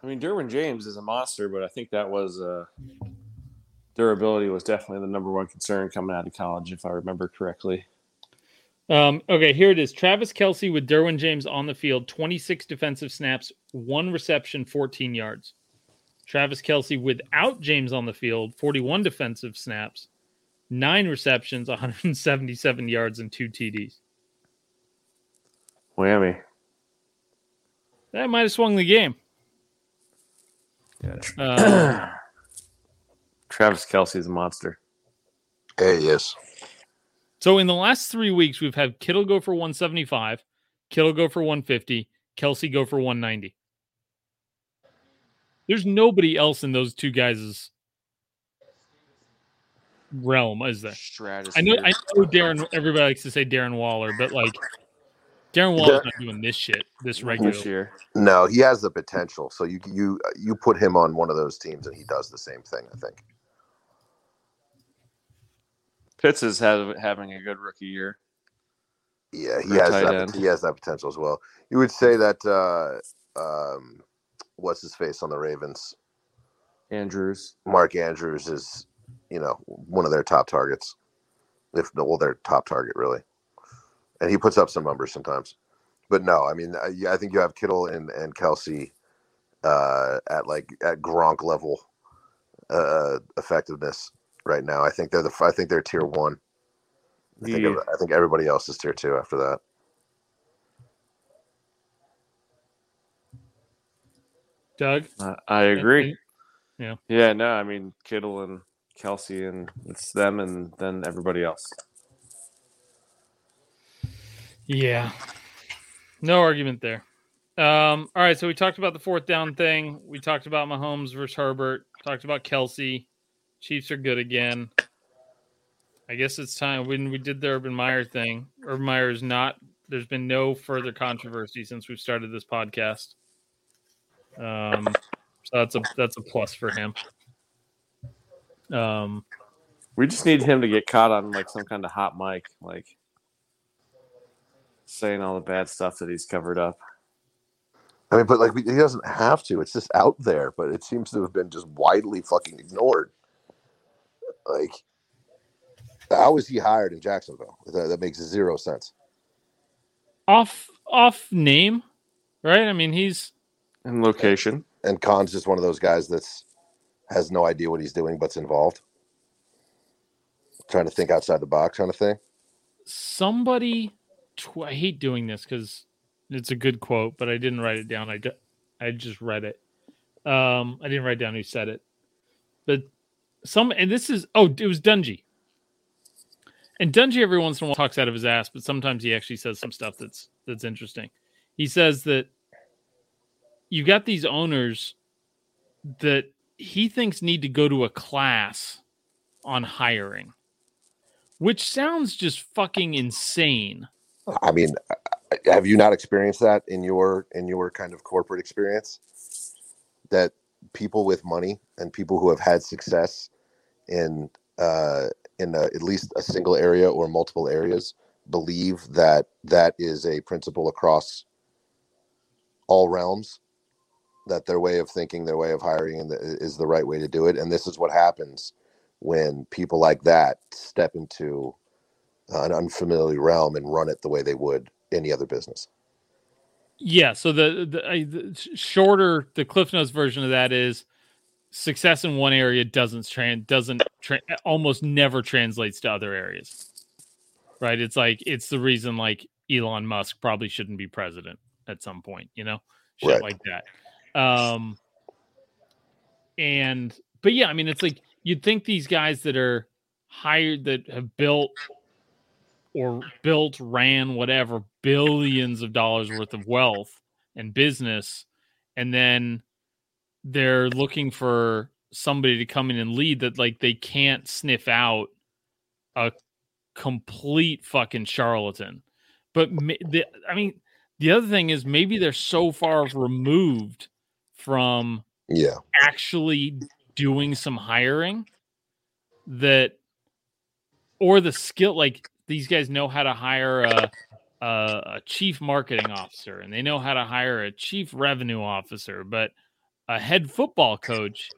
I mean, Derwin James is a monster, but I think that was uh, durability was definitely the number one concern coming out of college, if I remember correctly. Um, okay, here it is. Travis Kelce with Derwin James on the field, twenty-six defensive snaps, one reception, fourteen yards. Travis Kelce without James on the field, forty-one defensive snaps, nine receptions, one hundred seventy-seven yards, and two T Ds. Whammy. That might have swung the game. Yeah. Uh, Travis Kelce's a monster. Hey, yes. So in the last three weeks, we've had Kittle go for one seventy-five, Kittle go for one fifty, Kelce go for one ninety. There's nobody else in those two guys' realm, is there? I know, I know Darren, everybody likes to say Darren Waller, but like Darren Waller's yeah. not doing this shit this regular this year. No, he has the potential. So you you you put him on one of those teams and he does the same thing, I think. Pitts is have, having a good rookie year. Yeah, he has that, he has that potential as well. You would say that uh, um, what's his face on the Ravens? Andrews. Mark Andrews is, you know, one of their top targets. If well, their top target, really. And he puts up some numbers sometimes. But no, I mean, I, I think you have Kittle and, and Kelce uh, at like at Gronk level uh, effectiveness right now. I think they're the I think they're tier one. I think, yeah. I think everybody else is tier two after that. Doug, uh, I agree. Yeah, yeah, no, I mean Kittle and Kelce, and it's them, and then everybody else. Yeah, no argument there. Um, all right, so we talked about the fourth down thing. We talked about Mahomes versus Herbert. Talked about Kelce. Chiefs are good again. I guess it's time when we did the Urban Meyer thing. Urban Meyer is not. There's been no further controversy since we've started this podcast. Um, so that's a that's a plus for him. Um, we just need him to get caught on like some kind of hot mic, like saying all the bad stuff that he's covered up. I mean, but like he doesn't have to. It's just out there, but it seems to have been just widely fucking ignored. Like, how was he hired in Jacksonville? That, that makes zero sense. Off, off name, right? I mean, he's. And location. And, and Khan's just one of those guys that's has no idea what he's doing, but's involved. Trying to think outside the box kind of thing. Somebody, tw- I hate doing this because it's a good quote, but I didn't write it down. I, d- I just read it. Um, I didn't write down who said it. But some, and this is, oh, it was Dungy. And Dungy every once in a while talks out of his ass, but sometimes he actually says some stuff that's that's interesting. He says that you got these owners that he thinks need to go to a class on hiring, which sounds just fucking insane. I mean, have you not experienced that in your in your kind of corporate experience? That people with money and people who have had success in uh, in a, at least a single area or multiple areas believe that that is a principle across all realms. That their way of thinking, their way of hiring is the right way to do it. And this is what happens when people like that step into an unfamiliar realm and run it the way they would any other business. Yeah. So the, the, uh, the shorter, the Cliff Notes version of that is success in one area doesn't trans doesn't tra- almost never translates to other areas. Right. It's like, it's the reason like Elon Musk probably shouldn't be president at some point, you know, shit right. like that. Um, and, but yeah, I mean, it's like, you'd think these guys that are hired, that have built or built, ran, whatever, billions of dollars worth of wealth and business. And then they're looking for somebody to come in and lead that, like, they can't sniff out a complete fucking charlatan. But the, I mean, the other thing is maybe they're so far removed from yeah. actually doing some hiring that, or the skill, like these guys know how to hire a, a, a chief marketing officer, and they know how to hire a chief revenue officer, but a head football coach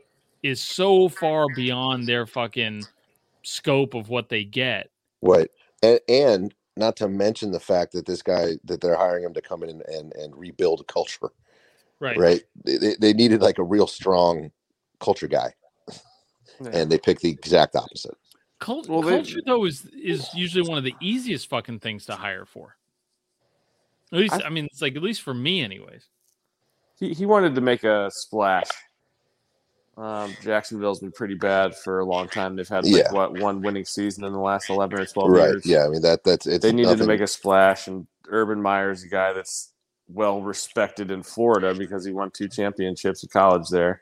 is so far beyond their fucking scope of what they get. Right. And, and not to mention the fact that this guy, that they're hiring him to come in and, and, and rebuild a culture. Right. Right. They, they needed like a real strong culture guy. Yeah. And they picked the exact opposite. Cult- well, culture, they, though, is is usually one of the easiest fucking things to hire for. At least, I, I mean, it's like, at least for me anyways. He he wanted to make a splash. Um, Jacksonville's been pretty bad for a long time. They've had like, yeah. what one winning season in the last eleven or twelve right. years. Yeah, I mean that that's it's they needed nothing. to make a splash, and Urban Meyer is a guy that's well respected in Florida because he won two championships at college there.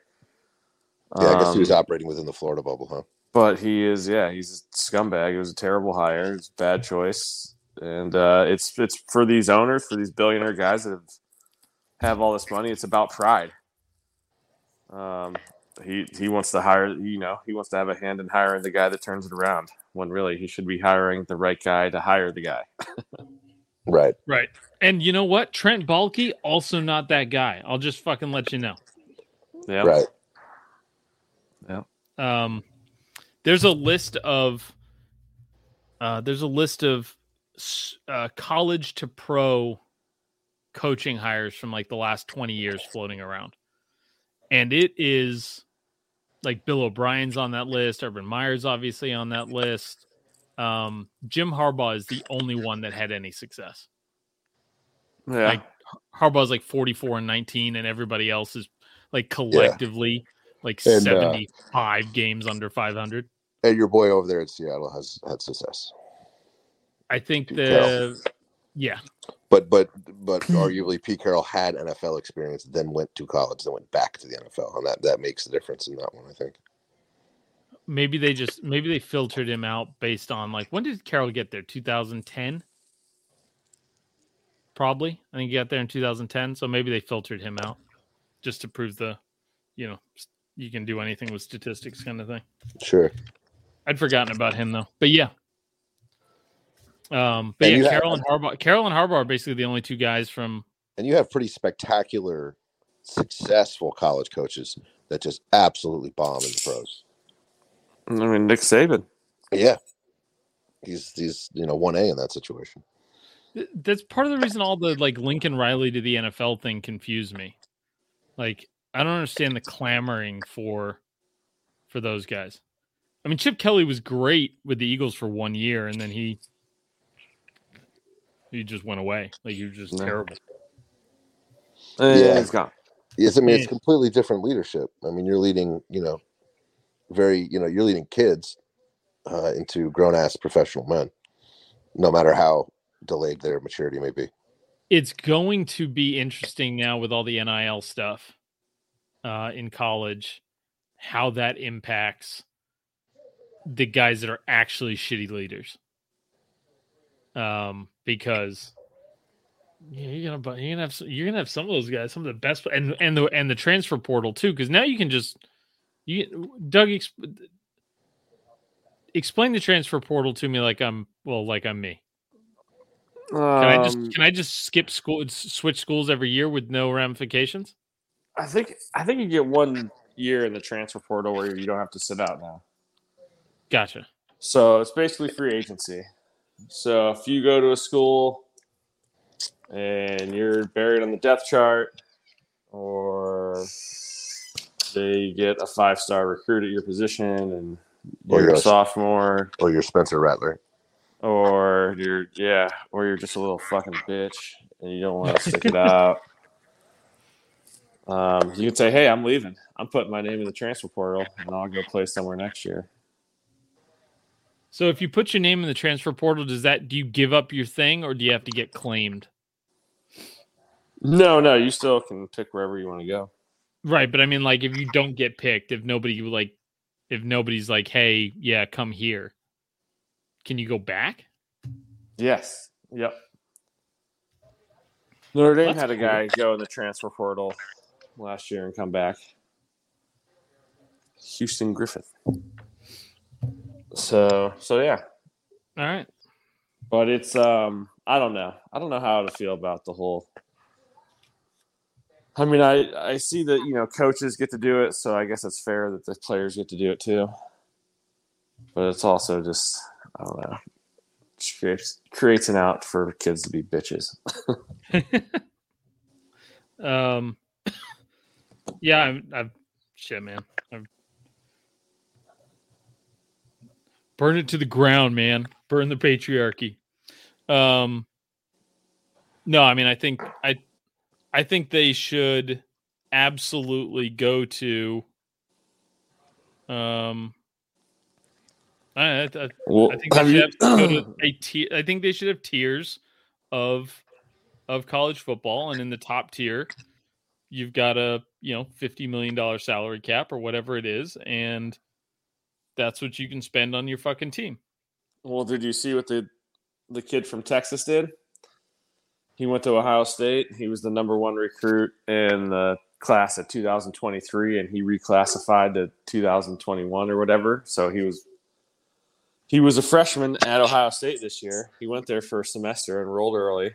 Yeah, um, I guess he was operating within the Florida bubble, huh? But he is, yeah, he's a scumbag. It was a terrible hire. It's a bad choice, and uh, it's it's for these owners, for these billionaire guys that have, have all this money. It's about pride. Um. He he wants to hire, you know, he wants to have a hand in hiring the guy that turns it around, when really he should be hiring the right guy to hire the guy. Right. Right. And you know what? Trent Baalke, also not that guy. I'll just fucking let you know. Yeah. Right. Yeah. Um, there's a list of, uh, there's a list of uh, college to pro coaching hires from like the last twenty years floating around. And it is like Bill O'Brien's on that list. Urban Meyer's obviously on that list. Um, Jim Harbaugh is the only one that had any success. Yeah. Like Harbaugh's like forty-four and nineteen, and everybody else is like collectively yeah. like and, seventy-five uh, games under five hundred. And your boy over there in Seattle has had success. I think Pete the – yeah. But but but arguably Pete Carroll had N F L experience, then went to college, then went back to the N F L, and that, that makes the difference in that one, I think. Maybe they just maybe they filtered him out based on like, when did Carroll get there? two thousand ten? Probably. I think he got there in two thousand ten, so maybe they filtered him out just to prove the, you know, you can do anything with statistics kind of thing. Sure. I'd forgotten about him though. But yeah. Um, but and yeah, Carroll and Harbaugh, Carroll and Harbaugh are basically the only two guys from. And you have pretty spectacular, successful college coaches that just absolutely bomb in the pros. I mean, Nick Saban. Yeah, he's he's you know one A in that situation. That's part of the reason all the like Lincoln Riley to the N F L thing confused me. Like, I don't understand the clamoring for for those guys. I mean, Chip Kelly was great with the Eagles for one year, and then he. You just went away. Like, you're just no. terrible. And yeah, it's gone. Yes, I mean, it's completely different leadership. I mean, you're leading, you know, very, you know, you're leading kids uh, into grown-ass professional men, no matter how delayed their maturity may be. It's going to be interesting now with all the N I L stuff uh, in college, how that impacts the guys that are actually shitty leaders. Um, because you're gonna you're gonna have you're gonna have some of those guys, some of the best, and and the and the transfer portal too. Because now you can just you Doug exp- explain the transfer portal to me like I'm well like I'm me. Um, can I just can I just skip school, switch schools every year with no ramifications? I think I think you get one year in the transfer portal where you don't have to sit out now. Gotcha. So it's basically free agency. So if you go to a school and you're buried on the depth chart, or they get a five-star recruit at your position and you're, you're a sophomore. Or you're Spencer Rattler. Or you're, yeah, or you're just a little fucking bitch and you don't want to stick it out. Um, you can say, hey, I'm leaving. I'm putting my name in the transfer portal and I'll go play somewhere next year. So if you put your name in the transfer portal, does that do you give up your thing or do you have to get claimed? No, no, you still can pick wherever you want to go. Right, but I mean like if you don't get picked, if nobody like if nobody's like, "Hey, yeah, come here." Can you go back? Yes. Yep. Notre Dame That's had a guy cool. go in the transfer portal last year and come back. Houston Griffith. So, so yeah. All right. But it's, um, I don't know. I don't know how to feel about the whole. I mean, I, I see that, you know, coaches get to do it. So I guess it's fair that the players get to do it too. But it's also just, I don't know. Creates, creates an out for kids to be bitches. um, yeah, I'm, I'm shit, man. I'm, burn it to the ground, man. Burn the patriarchy. Um, no, I mean, I think I, I think they should absolutely go to. Um, I, I, I, well, I think they should have, go to a tier. I think they should have tiers of of college football, and in the top tier, you've got a you know fifty million dollars salary cap or whatever it is, and that's what you can spend on your fucking team. Well, did you see what the the kid from Texas did? He went to Ohio State. He was the number one recruit in the class of two thousand twenty-three, and he reclassified to two thousand twenty-one or whatever. So he was he was a freshman at Ohio State this year. He went there for a semester, enrolled early,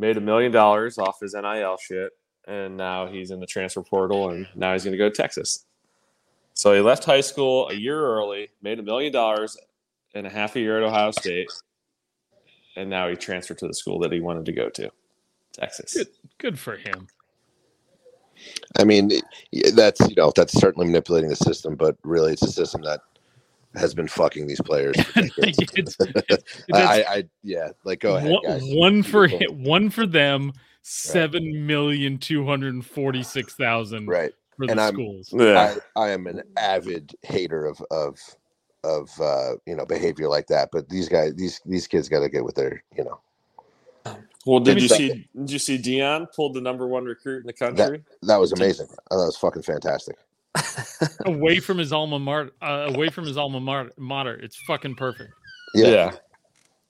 made a million dollars off his N I L shit, and now he's in the transfer portal, and now he's going to go to Texas. So he left high school a year early, made a million dollars and a half a year at Ohio State, and now he transferred to the school that he wanted to go to, Texas. Good, good for him. I mean, that's you know that's certainly manipulating the system, but really it's a system that has been fucking these players. it's, it's, I, I yeah, like go ahead, one, guys. One for him, one for them, seven million two hundred forty six thousand. Right. For and the I'm, schools. Yeah. I, I am an avid hater of of of uh, you know behavior like that. But these guys, these these kids, got to get with their you know. Well, did you see? It. Did you see Dion pulled the number one recruit in the country? That, that was amazing. Oh, that was fucking fantastic. away from his alma mater. Uh, away from his alma mater. It's fucking perfect. Yeah. yeah.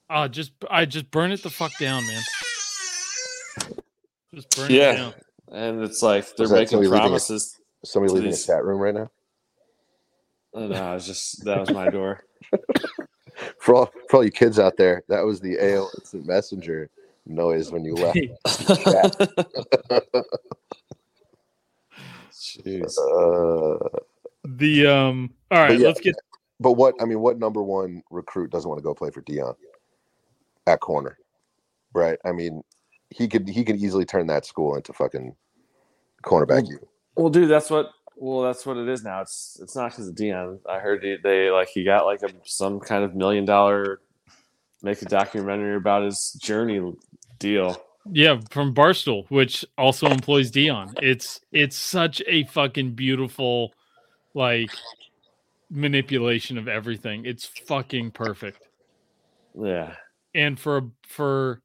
Uh, just I just burn it the fuck down, man. Just burn yeah. it down. And it's like they're making promises. A, somebody leaving these... a chat room right now? Oh, no, it's just that was my door. for all for all you kids out there, that was the A O L Instant Messenger noise when you left. Jeez. Uh, the um. All right, yeah, let's get. But what I mean, what number one recruit doesn't want to go play for Dion at corner? Right. I mean, he could he could easily turn that school into fucking. Cornerback, you. Well, dude, that's what. Well, that's what it is now. It's it's not because of Dion. I heard they, they like he got like a some kind of million dollar, make a documentary about his journey deal. Yeah, from Barstool, which also employs Dion. It's it's such a fucking beautiful, like, manipulation of everything. It's fucking perfect. Yeah. And for for,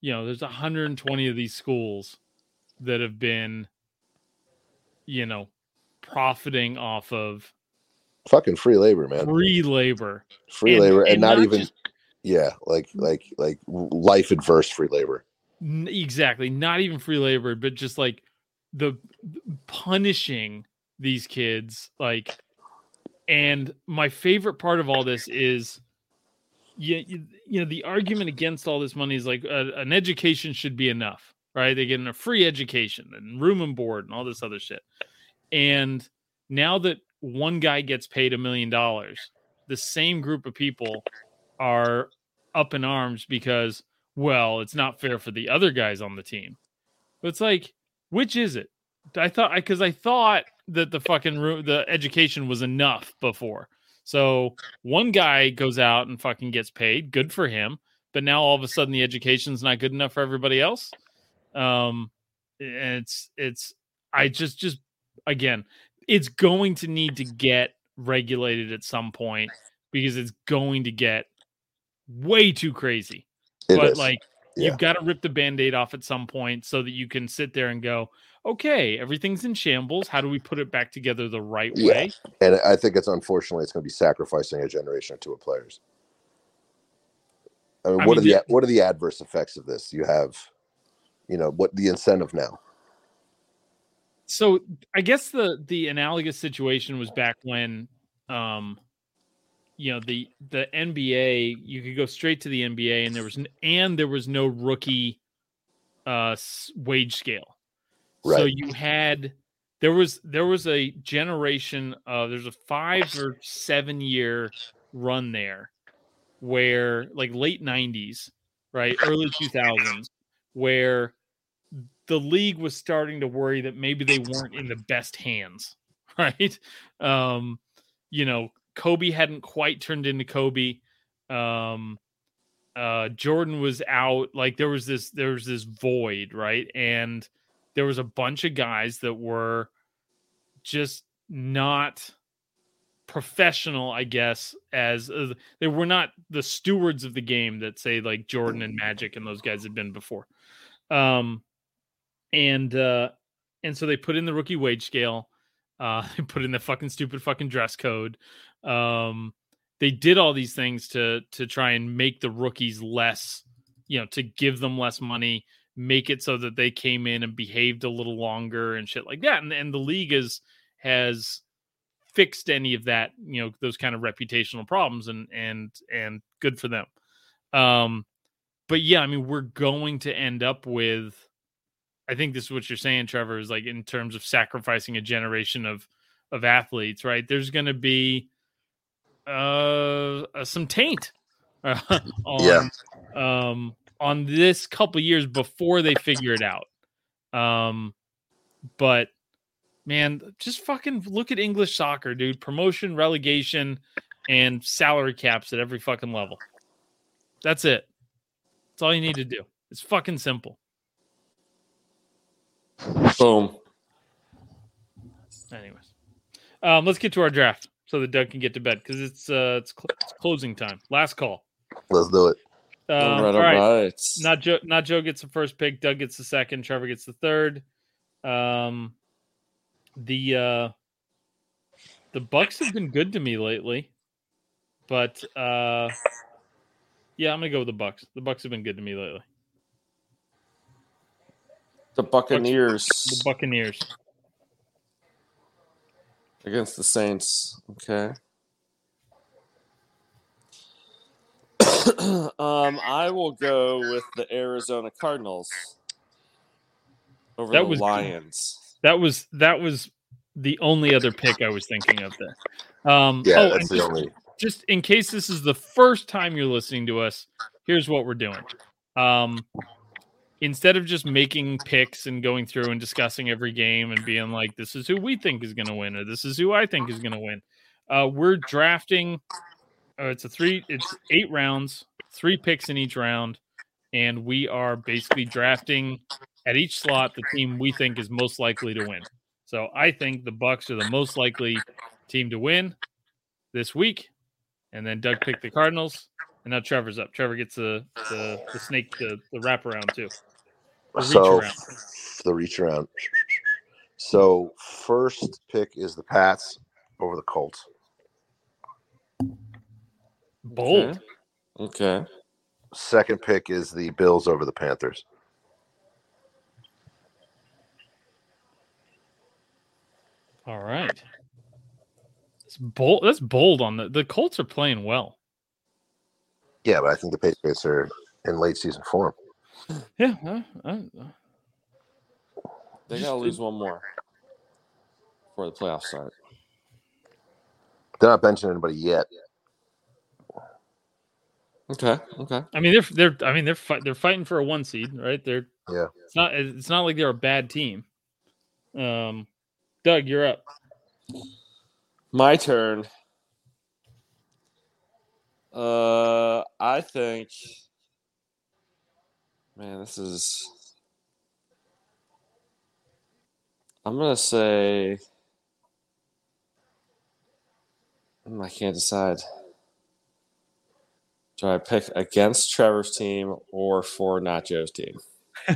you know, there's one hundred twenty of these schools that have been. You know, profiting off of fucking free labor, man. Free labor, free and, labor, and, and not, not even, just, yeah, like like like life adverse free labor. Exactly, not even free labor, but just like the punishing these kids. Like, and my favorite part of all this is, you you, you know, the argument against all this money is like uh, an education should be enough. Right, they get in a free education and room and board and all this other shit. And now that one guy gets paid a million dollars, the same group of people are up in arms because, well, it's not fair for the other guys on the team. But it's like, which is it? I thought because I, I thought that the fucking room, the education was enough before. So one guy goes out and fucking gets paid. Good for him. But now all of a sudden the education's not good enough for everybody else. Um, it's, it's, I just, just, again, it's going to need to get regulated at some point because it's going to get way too crazy. It but is. like, yeah. You've got to rip the Band-Aid off at some point so that you can sit there and go, okay, everything's in shambles. How do we put it back together the right yeah. way? And I think it's, unfortunately, it's going to be sacrificing a generation or two of players. I mean, I what mean, are the, the, what are the adverse effects of this? You have, you know, what the incentive now. So I guess the, the analogous situation was back when, um, you know, the the N B A, you could go straight to the N B A, and there was an, and there was no rookie uh, wage scale. Right. So you had there was there was a generation of there's a five or seven year run there where like late nineties, right, early two thousands, where the league was starting to worry that maybe they weren't in the best hands, right? Um, you know, Kobe hadn't quite turned into Kobe. Um, uh, Jordan was out. Like there was this, there was this void, right? And there was a bunch of guys that were just not professional, I guess, as uh, they were not the stewards of the game that say like Jordan and Magic and those guys had been before. Um, And uh, and so they put in the rookie wage scale. Uh, they put in the fucking stupid fucking dress code. Um, they did all these things to to try and make the rookies less, you know, to give them less money, make it so that they came in and behaved a little longer and shit like that. And and the league is has fixed any of that, you know, those kind of reputational problems. And and and good for them. Um, but yeah, I mean, we're going to end up with. I think this is what you're saying, Trevor, is like in terms of sacrificing a generation of, of athletes, right? There's going to be uh, uh, some taint uh, on, yeah. um, on this couple years before they figure it out. Um, but man, just fucking look at English soccer, dude. Promotion, relegation, and salary caps at every fucking level. That's it. That's all you need to do. It's fucking simple. Boom. Anyways, um, let's get to our draft so that Doug can get to bed because it's uh, it's, cl- it's closing time. Last call. Let's do it. Um, all right, all right. All right. Not Joe. Not Joe gets the first pick. Doug gets the second. Trevor gets the third. Um, the uh, the Bucks have been good to me lately, but uh, yeah, I'm gonna go with the Bucks. The Bucks have been good to me lately. The Buccaneers. The Buccaneers. Against the Saints. Okay. um, I will go with the Arizona Cardinals over that the was, Lions. That was that was the only other pick I was thinking of there. Um, yeah, oh, that's the just, only. Just in case this is the first time you're listening to us, here's what we're doing. Um Instead of just making picks and going through and discussing every game and being like, this is who we think is going to win or this is who I think is going to win, uh, we're drafting. Uh, it's a three, it's eight rounds, three picks in each round. And we are basically drafting at each slot the team we think is most likely to win. So I think the Bucks are the most likely team to win this week. And then Doug picked the Cardinals. And now Trevor's up. Trevor gets the, the, the snake, the, the wraparound, too. The so, reach around. The reach around. So, first pick is the Pats over the Colts. Bold. Okay. okay. Second pick is the Bills over the Panthers. All right. That's bold. That's bold on the the Colts are playing well. Yeah, but I think the Patriots are in late season form. Yeah. I, I, I. They got to lose one more before the playoffs start. They're not benching anybody yet. Okay. Okay. I mean, they're they're. I mean, they're fi- they're fighting for a one seed, right? They're yeah. It's not. It's not like they're a bad team. Um, Doug, you're up. My turn. Uh, I think, man, this is, I'm going to say, I can't decide. Do I pick against Trevor's team or for Nacho's team? I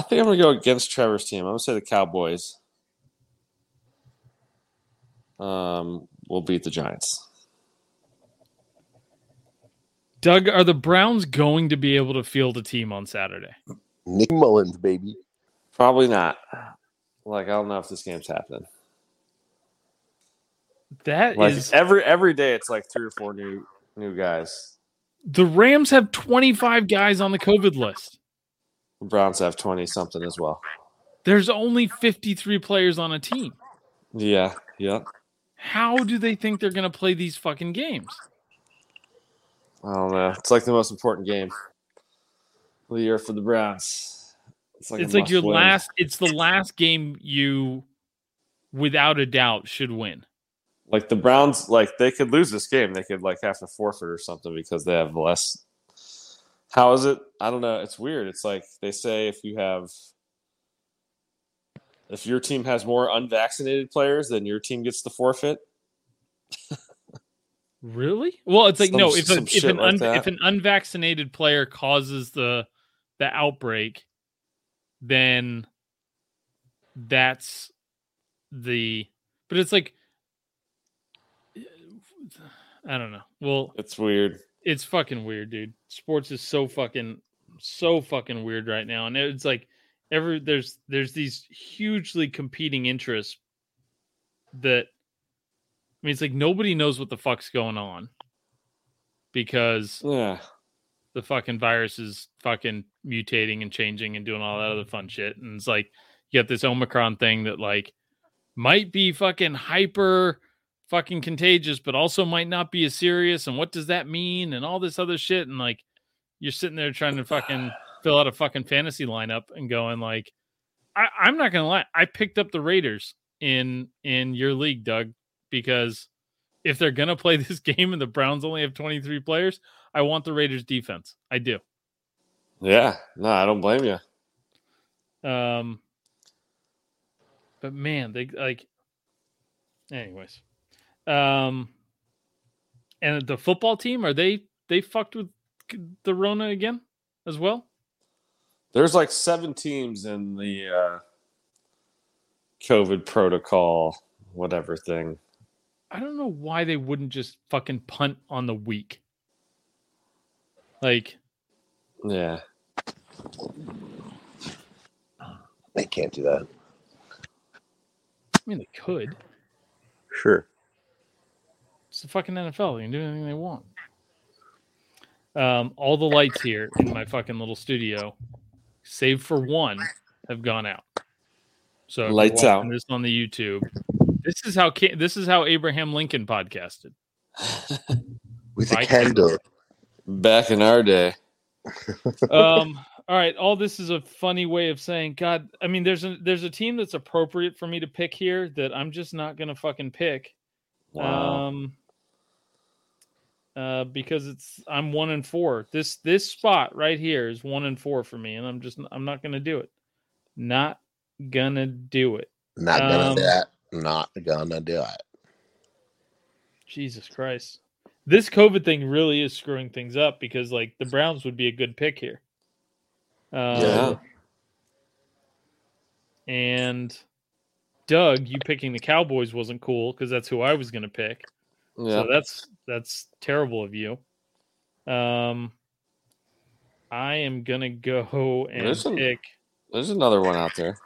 think I'm going to go against Trevor's team. I'm going to say the Cowboys. Um, We'll beat the Giants. Doug, are the Browns going to be able to field a team on Saturday? Nick Mullins, baby. Probably not. Like, I don't know if this game's happening. That like is every every day. It's like three or four new new guys. The Rams have twenty-five guys on the COVID list. The Browns have twenty something as well. There's only fifty-three players on a team. Yeah, yeah. How do they think they're going to play these fucking games? I don't know. It's like the most important game of the year for the Browns. It's like, it's like your win. last. It's the last game you, without a doubt, should win. Like the Browns, like they could lose this game. They could like have to forfeit or something because they have less. How is it? I don't know. It's weird. It's like they say if you have, if your team has more unvaccinated players, then your team gets the forfeit. Really? Well, it's like some, no. If, a, if an like un, if an unvaccinated player causes the the outbreak, then that's the. But it's like. I don't know. Well, it's weird. It's fucking weird, dude. Sports is so fucking, so fucking weird right now. And it's like every there's there's these hugely competing interests that I mean, it's like nobody knows what the fuck's going on because yeah. the fucking virus is fucking mutating and changing and doing all that other fun shit. And it's like you got this Omicron thing that like might be fucking hyper. Fucking contagious, but also might not be as serious. And what does that mean? And all this other shit. And like, you're sitting there trying to fucking fill out a fucking fantasy lineup and going like, I, I'm not gonna lie. I picked up the Raiders in in your league, Doug, because if they're gonna play this game and the Browns only have twenty-three players, I want the Raiders defense. I do. Yeah, no, I don't blame you. Um, but man, they like, anyways. Um, and the football team, are they they fucked with the Rona again as well? There's like seven teams in the uh, COVID protocol, whatever thing. I don't know why they wouldn't just fucking punt on the week. Like, yeah, they can't do that. I mean, they could. Sure. It's the fucking N F L. They can do anything they want. Um, all the lights here in my fucking little studio, save for one, have gone out. So lights out. This on the YouTube. This is how this is how Abraham Lincoln podcasted with By a candle. candle. Back in our day. um. All right. All this is a funny way of saying, God. I mean, there's a there's a team that's appropriate for me to pick here that I'm just not gonna fucking pick. Wow. Um. Uh, because it's I'm one and four. This this spot right here is one and four for me, and I'm just I'm not gonna do it. Not gonna do it. Not gonna um, do that. Not gonna do it. Jesus Christ! This COVID thing really is screwing things up because like the Browns would be a good pick here. Uh, yeah. And Doug, you picking the Cowboys wasn't cool because that's who I was gonna pick. Yeah. So that's that's terrible of you. Um, I am gonna go and there's an, pick. There's another one out there.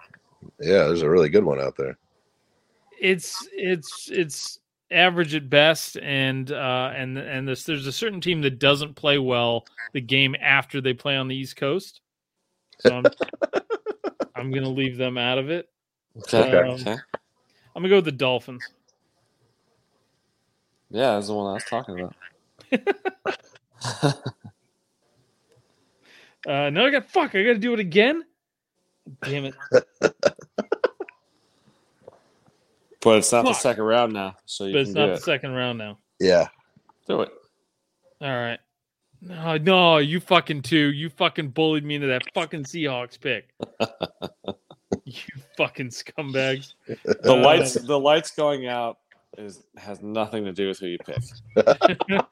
Yeah, there's a really good one out there. It's it's it's average at best, and uh, and and this there's a certain team that doesn't play well the game after they play on the East Coast. So I'm I'm gonna leave them out of it. Okay. Um, okay. I'm gonna go with the Dolphins. Yeah, that's the one I was talking about. uh, now I got fuck. I got to do it again. Damn it! But it's not fuck. the second round now, so you. But can it's do not it. the second round now. Yeah, do it. All right. No, no, you fucking too. You fucking bullied me into that fucking Seahawks pick. You fucking scumbags. The lights the lights going out is has nothing to do with who you pick. the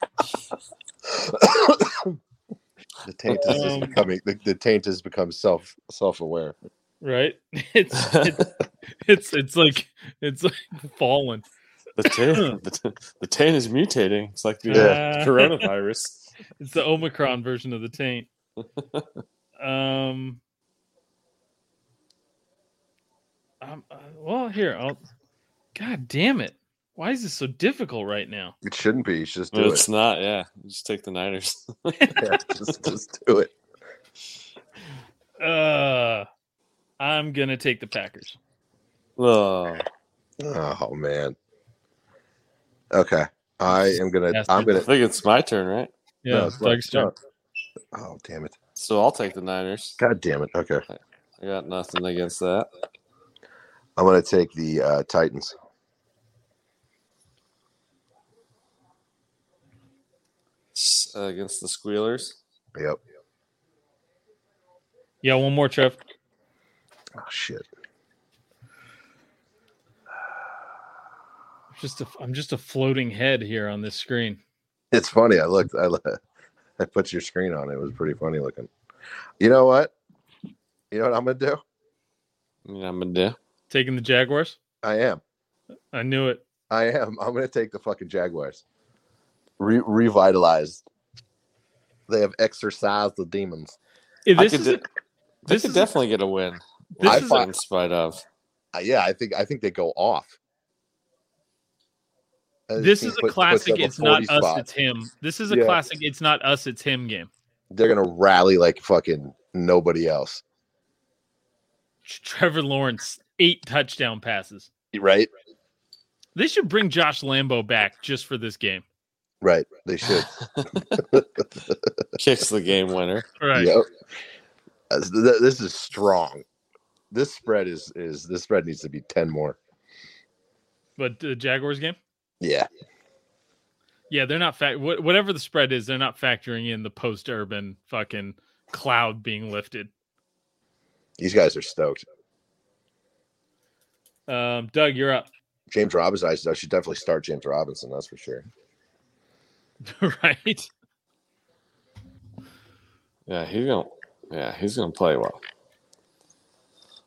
taint is um, becoming the, the taint has become self self aware. Right? It's it's, it's it's like it's like fallen. The taint the, t- the taint is mutating. It's like the uh, coronavirus. It's the Omicron version of the taint. Um Um, well, here, I'll. God damn it! Why is this so difficult right now? It shouldn't be. You should just do it's it. It's not, yeah. Just take the Niners. yeah, just, just do it. Uh, I'm going to take the Packers. Oh. Oh, man. Okay. I am going to – I'm going to – I think it's my turn, right? Yeah, no, it's Doug's turn. Oh, damn it. So I'll take the Niners. God damn it. Okay. I got nothing against that. I'm going to take the uh, Titans. Uh, against the Squealers. Yep. Yeah, one more, Trev. Oh, shit. I'm just a, I'm just a floating head here on this screen. It's funny. I looked. I, I put your screen on. It was pretty funny looking. You know what? You know what I'm going to do? Yeah, I'm going to do? Taking the Jaguars? I am. I knew it. I am. I'm going to take the fucking Jaguars. Re- revitalized. They have exorcised the demons. If this I could, is a, this could is definitely a, get a win. This I is find, a, in spite of. Uh, yeah, I think I think they go off. This is a put, classic. It's not us. Spots. It's him. This is a yeah. classic. It's not us. It's him. Game. They're gonna rally like fucking nobody else. Trevor Lawrence, eight touchdown passes. Right. They should bring Josh Lambo back just for this game. Right, they should. Kicks the game winner. Right. Yep. This is strong. This spread is is this spread needs to be ten more. But the Jaguars game? Yeah. Yeah, they're not fact. Whatever the spread is, they're not factoring in the post-Urban fucking cloud being lifted. These guys are stoked. Um, Doug, you're up. James Robinson. I should definitely start James Robinson. That's for sure. Right. Yeah, he's gonna. Yeah, he's gonna play well.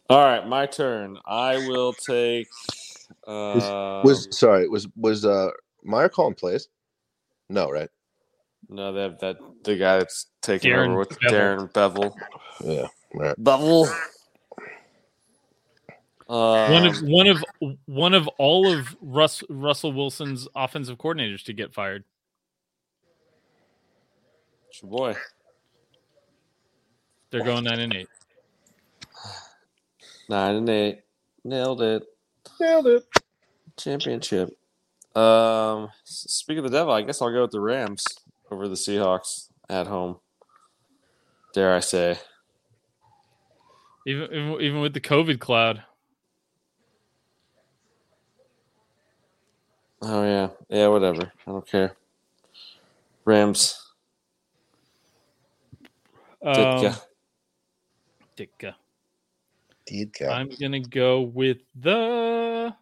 All right, my turn. I will take. Uh, was, was sorry. Was was uh, Meyer calling plays? No, right? No, that that the guy that's taking Darren over with Bevel. Darren Bevel. Yeah, right. Bevel. Um, one of one of one of all of Russ, Russell Wilson's offensive coordinators to get fired. Your boy, they're going nine and eight. Nine and eight, nailed it, nailed it. Championship. Um, speaking of the devil, I guess I'll go with the Rams over the Seahawks at home. Dare I say? Even even, even with the COVID cloud. Oh yeah, yeah, whatever. I don't care. Rams. Ditka. Um, Ditka. Ditka. I'm gonna go with the.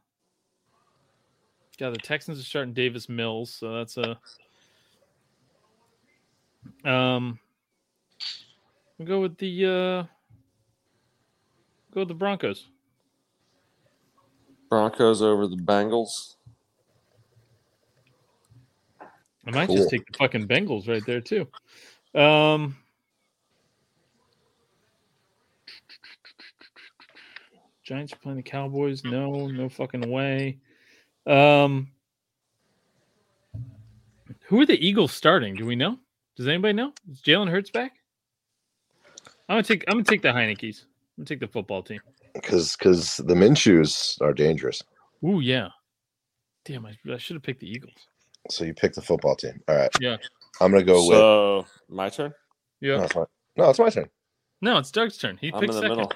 God, the Texans are starting Davis Mills, so that's a. Um, I'll go with the. Uh, go with the Broncos. Broncos over the Bengals. I might cool. just take the fucking Bengals right there too. Um. Giants are playing the Cowboys. No, no fucking way. Um, who are the Eagles starting? Do we know? Does anybody know? Is Jalen Hurts back? I'm gonna take. I'm gonna take the Heineke's. I'm gonna take the football team. Because because the Minshews are dangerous. Ooh yeah. Damn, I, I should have picked the Eagles. So you picked the football team. All right. Yeah. I'm gonna go so, with. So my turn. Yeah. No, it's my, no, it's my turn. No, it's Doug's turn. He I'm picked in the second. Middle.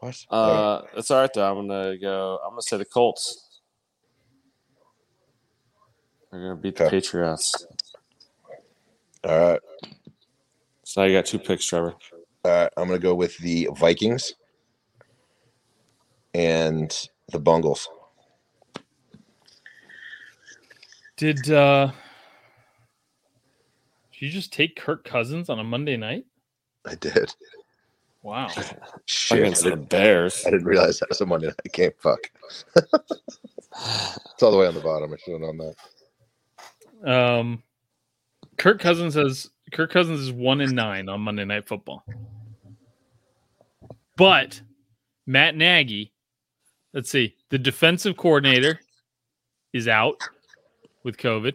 What? Uh, it's all right though. I'm gonna go. I'm gonna say the Colts. They're gonna beat okay. the Patriots. All right. So now you got two picks, Trevor. All right. I'm gonna go with the Vikings and the Bengals. Did uh, did you just take Kirk Cousins on a Monday night? I did. Wow. Shit. Against the Bears. I didn't realize that was a Monday night game. Fuck. It's all the way on the bottom. I should have known that. Um, Kirk Cousins has Kirk Cousins is one and nine on Monday Night Football. But Matt Nagy Let's see. The defensive coordinator is out with COVID.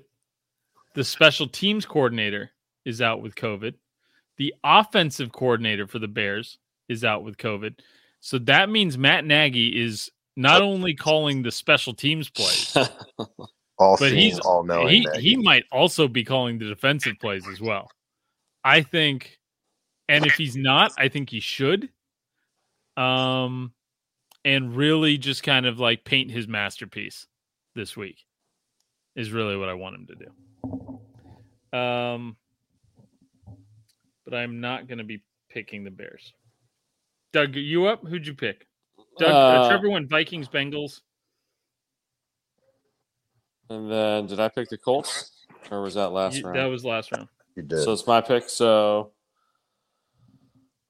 The special teams coordinator is out with COVID. The offensive coordinator for the Bears is out with COVID. So that means Matt Nagy is not only calling the special teams plays, all but he's all knowing. He, he might also be calling the defensive plays as well. I think, and if he's not, I think he should. Um, and really just kind of like paint his masterpiece this week is really what I want him to do. Um, but I'm not going to be picking the Bears. Doug, are you up? Who'd you pick? Doug, uh, Trevor went Vikings, Bengals. And then did I pick the Colts? Or was that last you, round? That was last round. You did. So it's my pick. So,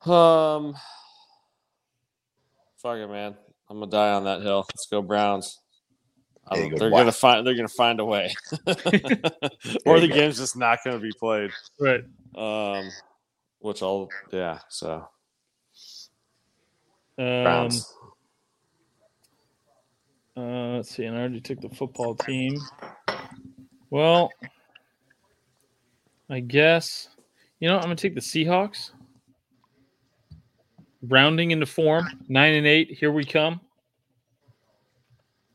um, fuck it, man. I'm gonna die on that hill. Let's go Browns. Go they're watch. gonna find. They're gonna find a way, or the go. game's just not gonna be played. Right. Um, which I'll yeah. So. Um, Browns. Uh, let's see. And I already took the football team. Well, I guess you know I'm gonna take the Seahawks. Rounding into form, nine and eight. Here we come.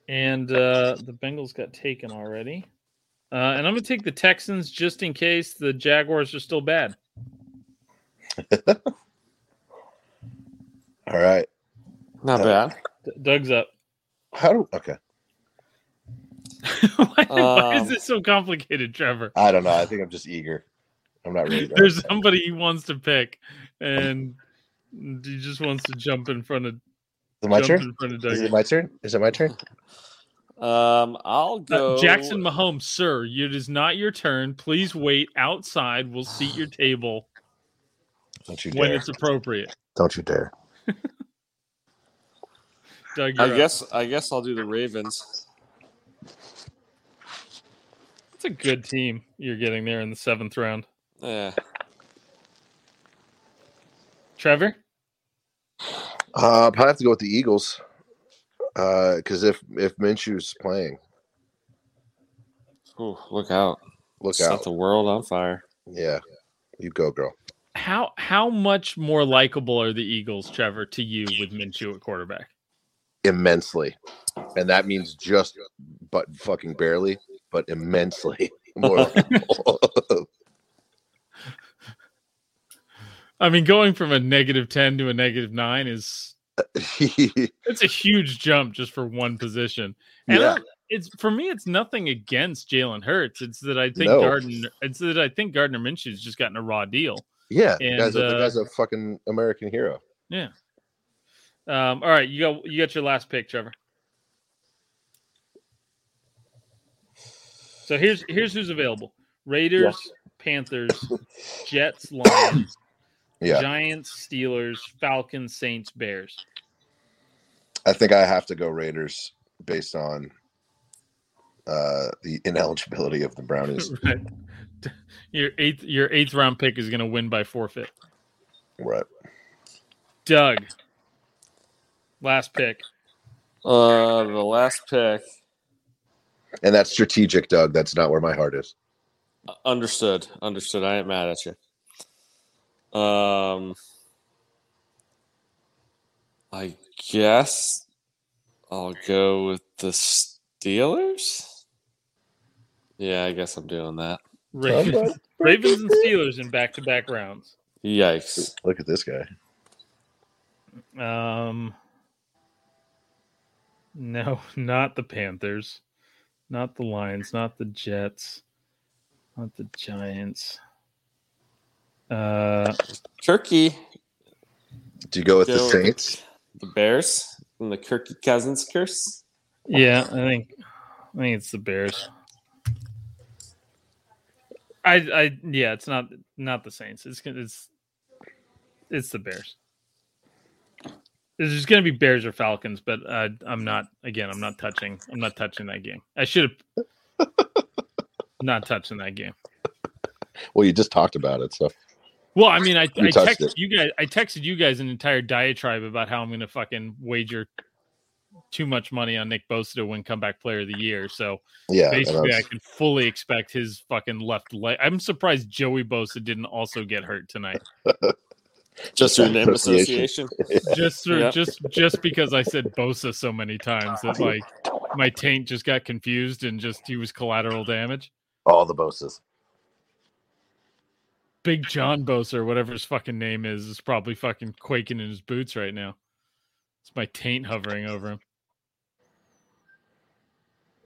And uh, the Bengals got taken already. Uh, and I'm gonna take the Texans just in case the Jaguars are still bad. All right, not bad. D- Doug's up. How do okay? why, um, why is this so complicated, Trevor? I don't know. I think I'm just eager. I'm not ready. There's somebody he wants to pick, and he just wants to jump in front of. Is it my turn? Is it my turn? Is it my turn? Um, I'll go. Uh, Jackson Mahomes, sir, it is not your turn. Please wait outside. We'll seat your table. Don't you dare. When it's appropriate. Don't you dare. Doug, I up. guess I guess I'll do the Ravens. It's a good team you're getting there in the seventh round. Yeah. Trevor? Uh, I have to go with the Eagles because uh, if if Minshew's playing, Ooh, look out! Look Set out! Set the world on fire! Yeah, you go, girl. How how much more likable are the Eagles, Trevor, to you with Minshew at quarterback? Immensely, and that means just but fucking barely, but immensely more. I mean, going from a negative ten to a negative nine is it's a huge jump just for one position. And yeah. it's for me, it's nothing against Jalen Hurts. It's that I think no. Gardner it's that I think Gardner Minshew's just gotten a raw deal. Yeah, and, the, guy's a, uh, the guy's a fucking American hero. Yeah. Um, all right, you got you got your last pick, Trevor. So here's here's who's available. Raiders, yes. Panthers, Jets, Lions. Yeah. Giants, Steelers, Falcons, Saints, Bears. I think I have to go Raiders based on uh, the ineligibility of the Brownies. Right. Your eighth, your eighth round pick is going to win by forfeit. Right. Doug, last pick. Uh, the last pick. And that's strategic, Doug. That's not where my heart is. Understood. Understood. I ain't mad at you. Um, I guess I'll go with the Steelers. Yeah, I guess I'm doing that. Ravens, Ravens and Steelers in back-to-back rounds. Yikes! Look at this guy. Um, no, not the Panthers, not the Lions, not the Jets, not the Giants. Uh, Kirky. Do you go with go the Saints, with the Bears, and the Kirky Cousins curse? Yeah, I think I think it's the Bears. I, I, yeah, it's not not the Saints. It's it's it's the Bears. There's going to be Bears or Falcons, but uh, I'm not. Again, I'm not touching. I'm not touching that game. I should have not touching that game. Well, you just talked about it, so. Well, I mean, I, I texted it. you guys. I texted you guys an entire diatribe about how I'm going to fucking wager too much money on Nick Bosa to win comeback player of the year. So yeah, basically I can fully expect his fucking left leg. I'm surprised Joey Bosa didn't also get hurt tonight. Just through name association. Just through yeah. just just because I said Bosa so many times that like my taint just got confused and just he was collateral damage. All the Bosas. Big John Bosa or whatever his fucking name is is probably fucking quaking in his boots right now. It's my taint hovering over him.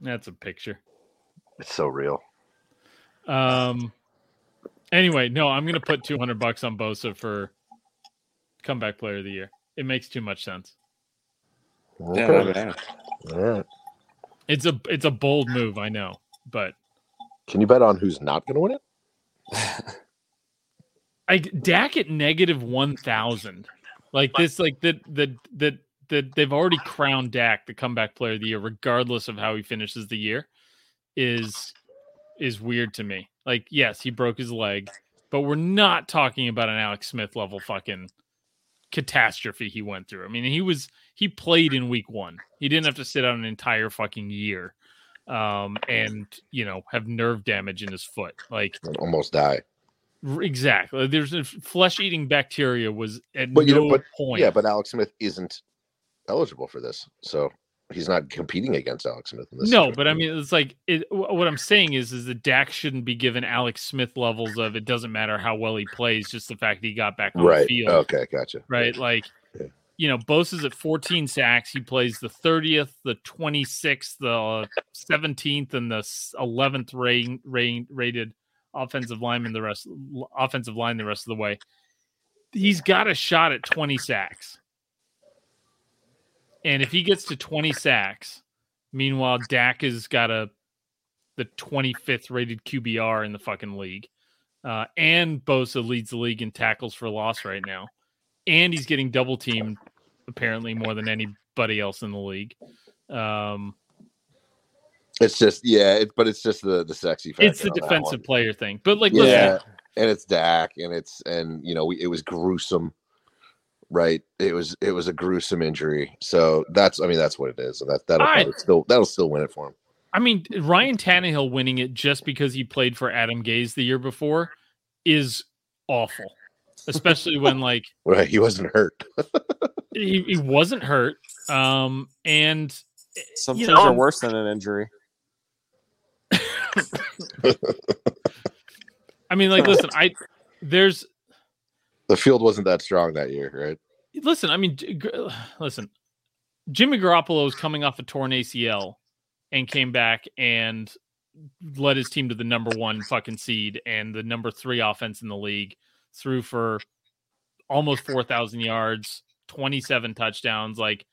That's a picture. It's so real. Um. Anyway, no, I'm gonna put two hundred bucks on Bosa for comeback player of the year. It makes too much sense. Yeah, yeah. It's a it's a bold move, I know, but can you bet on who's not gonna win it? I Dak at negative one thousand, like this, like that, that, that, that they've already crowned Dak the comeback player of the year, regardless of how he finishes the year, is is weird to me. Like, yes, he broke his leg, but we're not talking about an Alex Smith level fucking catastrophe he went through. I mean, he was he played in week one. He didn't have to sit out an entire fucking year, um, and you know have nerve damage in his foot, like and almost die. Exactly. There's a flesh-eating bacteria was at but, no you know, but, point. Yeah, but Alex Smith isn't eligible for this, so he's not competing against Alex Smith. In this no, situation. But I mean, it's like it, what I'm saying is, is that Dak shouldn't be given Alex Smith levels of it doesn't matter how well he plays, just the fact that he got back on right. the field. Okay, gotcha. Right, like yeah. you know, Bosa's at fourteen sacks. He plays the thirtieth, the twenty-sixth, the seventeenth, and the eleventh rating, rating, rated. Offensive lineman, the rest offensive line, the rest of the way. He's got a shot at twenty sacks, and if he gets to twenty sacks, meanwhile Dak has got a the twenty-fifth rated Q B R in the fucking league, uh, and Bosa leads the league in tackles for loss right now, and he's getting double teamed apparently more than anybody else in the league. Um, It's just, yeah, it, but it's just the, the sexy factor. It's the defensive player thing. But, like, listen. Yeah, and it's Dak, and it's, and, you know, we, it was gruesome, right? It was, it was a gruesome injury. So that's, I mean, that's what it is. And that, that'll I, still, that'll still win it for him. I mean, Ryan Tannehill winning it just because he played for Adam Gase the year before is awful, especially when, like, right, he wasn't hurt. he, he wasn't hurt. Um, and some things you know, are worse than an injury. I mean, like, listen, I there's the field wasn't that strong that year, right? Listen, I mean, listen, Jimmy Garoppolo is coming off a torn A C L and came back and led his team to the number one fucking seed and the number three offense in the league, threw for almost four thousand yards, twenty-seven touchdowns. Like,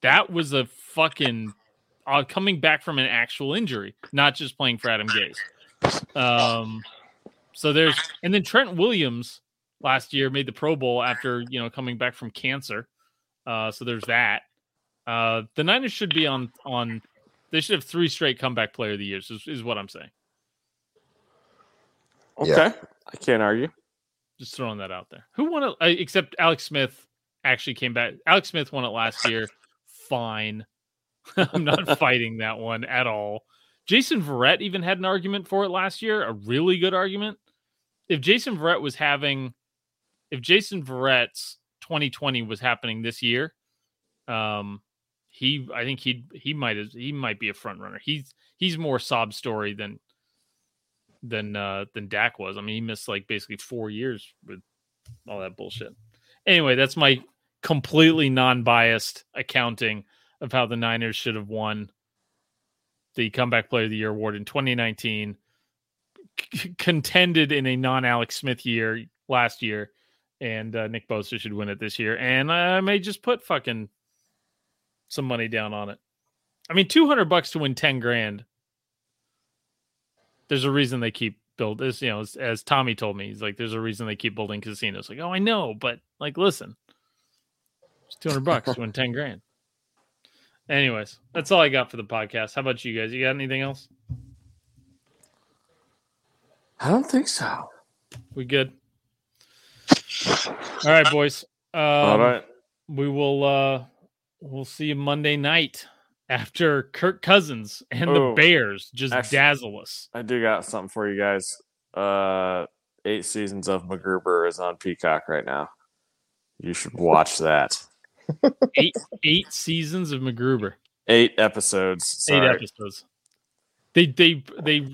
that was a fucking uh, coming back from an actual injury, not just playing for Adam Gase. Um, so there's, and then Trent Williams last year made the Pro Bowl after, you know, coming back from cancer. Uh, so there's that. Uh, the Niners should be on, on, they should have three straight comeback player of the years is, is what I'm saying. Okay. Yeah. I can't argue. Just throwing that out there. Who won it? Uh, except Alex Smith actually came back. Alex Smith won it last year. Fine. I'm not fighting that one at all. Jason Verrett even had an argument for it last year, a really good argument. If Jason Verrett was having, if Jason Verrett's twenty twenty was happening this year, um, he, I think he he might he might be a front runner. He's he's more sob story than than uh, than Dak was. I mean, he missed like basically four years with all that bullshit. Anyway, that's my completely non-biased accounting of how the Niners should have won the comeback player of the year award in twenty nineteen, c- contended in a non-Alex Smith year last year, and uh, Nick Bosa should win it this year. And I may just put fucking some money down on it. I mean, two hundred bucks to win ten grand. There's a reason they keep build this, you know, as, as Tommy told me, he's like, there's a reason they keep building casinos. Like, oh, I know, but like, listen, two hundred bucks to win ten grand. Anyways, that's all I got for the podcast. How about you guys? You got anything else? I don't think so. We good. All right, boys. Um, all right. We will, uh, we'll see you Monday night. after Kirk Cousins and oh, the Bears just actually, dazzle us. I do got something for you guys. Uh, eight seasons of MacGruber is on Peacock right now. You should watch that. eight eight seasons of MacGruber. Eight episodes. Sorry. Eight episodes. They they they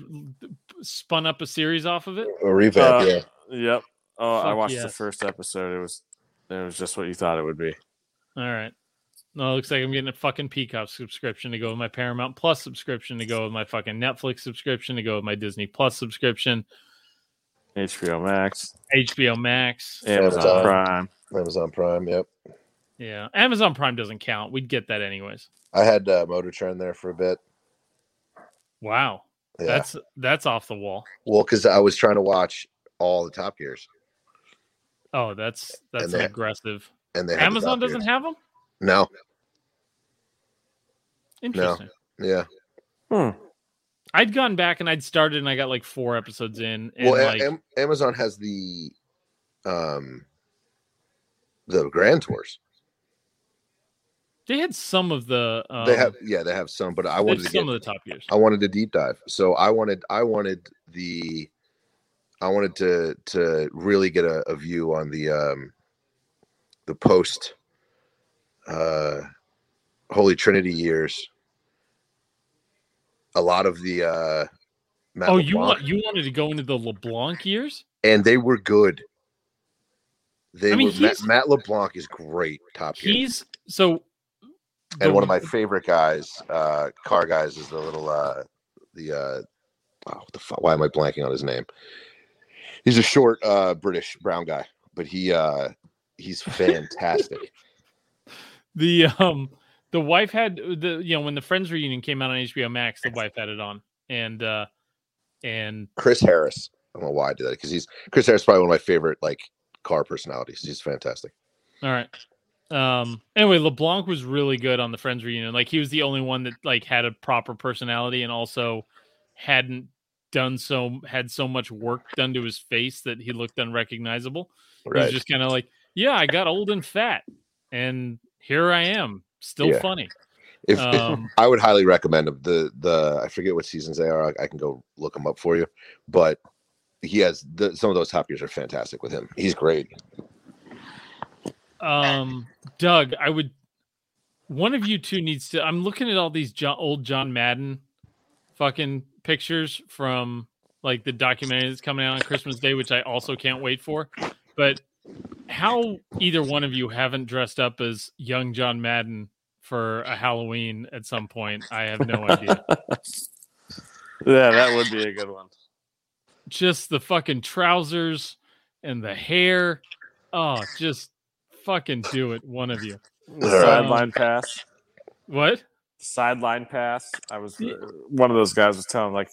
spun up a series off of it. A revamp, uh, yeah. Yep. Oh, Fuck I watched yes. the first episode. It was it was just what you thought it would be. All right. No, it looks like I'm getting a fucking Peacock subscription to go with my Paramount Plus subscription to go with my fucking Netflix subscription to go with my Disney Plus subscription. H B O Max. H B O Max. Amazon, Amazon Prime. Amazon Prime, yep. Yeah. Amazon Prime doesn't count. We'd get that anyways. I had uh, Motor Trend there for a bit. Wow. Yeah. That's that's off the wall. Well, because I was trying to watch all the Top Gears. Oh, that's that's and aggressive. They, and they Amazon doesn't have them? No. Interesting. No. Yeah. Hmm. I'd gone back and I'd started and I got like four episodes in. And well, like, Am- Amazon has the um the Grand Tours. They had some of the. Um, they have, yeah, they have some, but I wanted to get, some of the Top Gears. I wanted to deep dive, so I wanted, I wanted the, I wanted to to really get a, a view on the, um, the post, uh, Holy Trinity years. A lot of the. Uh, Matt oh, LeBlanc. you want you wanted to go into the LeBlanc years, and they were good. They I mean, were Matt, Matt LeBlanc is great. Top Gear. He's so. And one of my favorite guys, uh, car guys, is the little, uh, the, uh, oh, what the fuck? Why am I blanking on his name? He's a short, uh, British brown guy, but he, uh, he's fantastic. the, um, the wife had the, you know, when the Friends reunion came out on H B O Max, the wife had it on, and, uh, and Chris Harris. I don't know why I did that because he's Chris Harris, is probably one of my favorite like car personalities. He's fantastic. All right. Um. Anyway, LeBlanc was really good on the Friends reunion. Like he was the only one that like had a proper personality and also hadn't done so had so much work done to his face that he looked unrecognizable. Right. He was just kind of like, yeah, I got old and fat, and here I am, still yeah. funny. If, um, if I would highly recommend him. The the I forget what seasons they are. I, I can go look them up for you. But he has the, some of those Top Gears are fantastic with him. He's great. Um, Doug, I would, one of you two needs to, I'm looking at all these John, old John Madden fucking pictures from like the documentary that's coming out on Christmas Day, which I also can't wait for, but how either one of you haven't dressed up as young John Madden for a Halloween at some point. I have no idea. Yeah, that would be a good one. Just the fucking trousers and the hair. Oh, just. Fucking do it, one of you. The um, sideline pass. What? Sideline pass. I was uh, one of those guys was telling like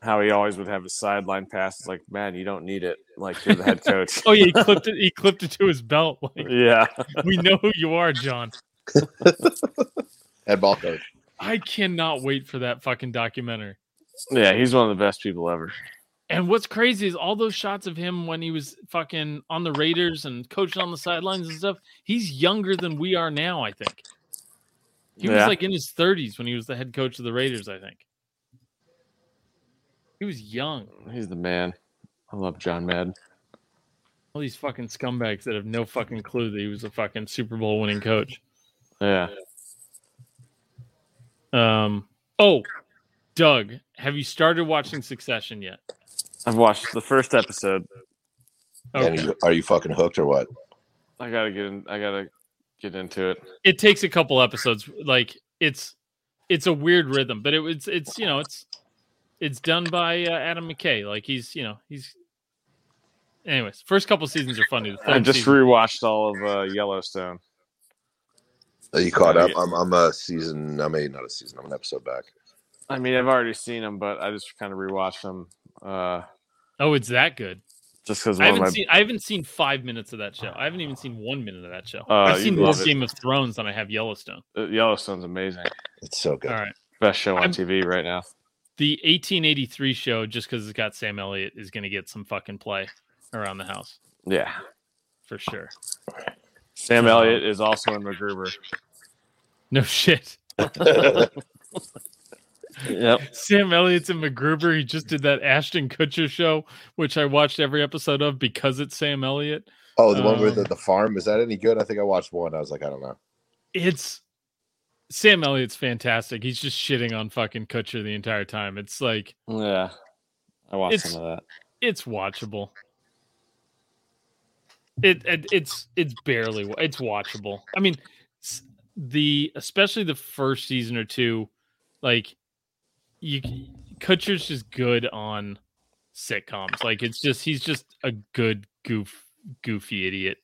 how he always would have his sideline pass. It's like, man, you don't need it. Like you're the head coach. Oh yeah, he clipped it. He clipped it to his belt. Like, yeah, we know who you are, John. Head ball coach. I cannot wait for that fucking documentary. Yeah, he's one of the best people ever. And what's crazy is all those shots of him when he was fucking on the Raiders and coaching on the sidelines and stuff. He's younger than we are now, I think. He yeah. was like in his thirties when he was the head coach of the Raiders, I think. He was young. He's the man. I love John Madden. All these fucking scumbags that have no fucking clue that he was a fucking Super Bowl winning coach. Yeah. Um. Oh, Doug, have you started watching Succession yet? I've watched the first episode. Okay. And are you fucking hooked or what? I gotta get in. I gotta get into it. It takes a couple episodes. Like it's it's a weird rhythm, but it, it's it's you know it's it's done by uh, Adam McKay. Like he's you know he's. Anyways, first couple seasons are funny. I just season. rewatched all of uh, Yellowstone. Are you caught up? I'm I'm a season. I mean, not a season. I'm an episode back. I mean, I've already seen them, but I just kind of rewatched them. Uh, oh, it's that good. Just because I haven't my... seen, I haven't seen five minutes of that show. I haven't even seen one minute of that show. Uh, I've seen more it. Game of Thrones than I have Yellowstone. Uh, Yellowstone's amazing. It's so good. All right, best show on I'm... T V right now. The eighteen eighty-three show, just because it's got Sam Elliott, is going to get some fucking play around the house. Yeah, for sure. Sam Elliott is also in MacGruber. No shit. Yep. Sam Elliott's in MacGruber. He just did that Ashton Kutcher show, which I watched every episode of because it's Sam Elliott. Oh, the um, one with the, the farm. Is that any good? I think I watched one. I was like, I don't know. It's Sam Elliott's fantastic. He's just shitting on fucking Kutcher the entire time. It's like, yeah, I watched some of that. It's watchable. It, it it's it's barely it's watchable. I mean, the especially the first season or two, like you Kutcher's just good on sitcoms. Like it's just he's just a good goof goofy idiot,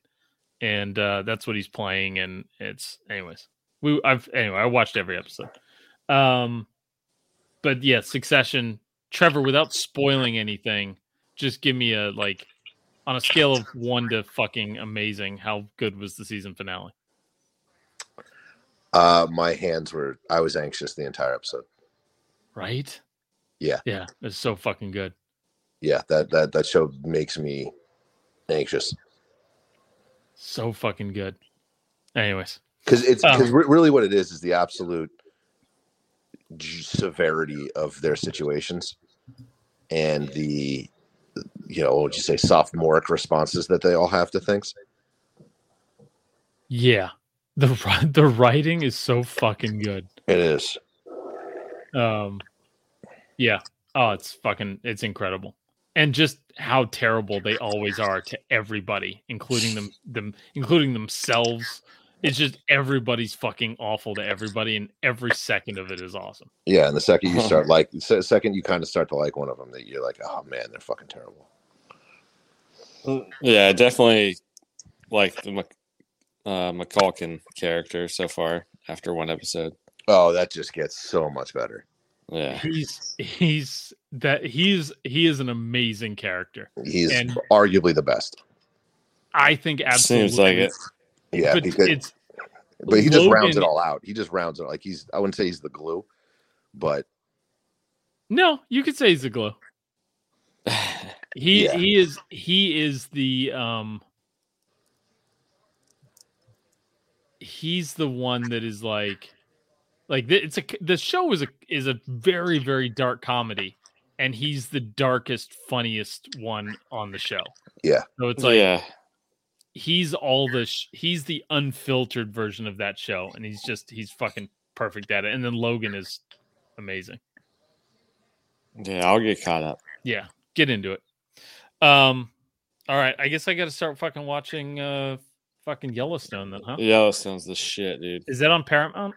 and uh, that's what he's playing. And it's anyways. We I've anyway I watched every episode, um, but yeah, Succession. Trevor, without spoiling anything, just give me a like. On a scale of one to fucking amazing, how good was the season finale? Uh, my hands were... I was anxious the entire episode. Right? Yeah. Yeah, it's so fucking good. Yeah, that, that, that show makes me anxious. So fucking good. Anyways. Because it's because um, re- really what it is is the absolute g- severity of their situations and the... you know, what would you say, sophomoric responses that they all have to things? Yeah. The the writing is so fucking good. It is. Um, yeah. Oh, it's fucking, it's incredible. And just how terrible they always are to everybody, including them, them including themselves. It's just everybody's fucking awful to everybody, and every second of it is awesome. Yeah, and the second you start like, the second you kind of start to like one of them, that you're like, oh man, they're fucking terrible. Yeah, definitely like the uh, McCulkin character so far after one episode. Oh, that just gets so much better. Yeah, he's he's that he's he is an amazing character. He's and arguably the best. I think absolutely. Seems like it. Yeah, but, because, it's, but he just Logan, rounds it all out. He just rounds it like he's. I wouldn't say he's the glue, but no, you could say he's the glue. He yeah. he is he is the um. He's the one that is like, like it's a the show is a is a very very dark comedy, and he's the darkest funniest one on the show. Yeah, so it's like yeah. He's all the sh- he's the unfiltered version of that show, and he's just he's fucking perfect at it. And then Logan is amazing. Yeah, I'll get caught up. Yeah, get into it. Um, all right, I guess I got to start fucking watching uh fucking Yellowstone then, huh? Yellowstone's the shit, dude. Is that on Paramount?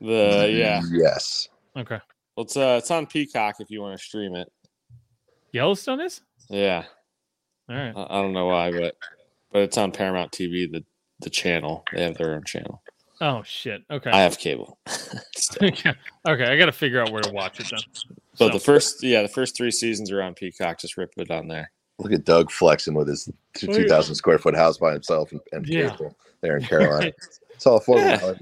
The yeah, yes. Okay, well, it's uh, it's on Peacock if you want to stream it. Yellowstone is? Yeah. All right. I, I don't know why, but. But it's on Paramount T V, the, the channel. They have their own channel. Oh, shit. Okay. I have cable. Okay. okay, I got to figure out where to watch it then. But so. the first, yeah, the first three seasons are on Peacock. Just rip it on there. Look at Doug flexing with his two thousand square foot house by himself and, and yeah. cable there in Carolina. It's all affordable.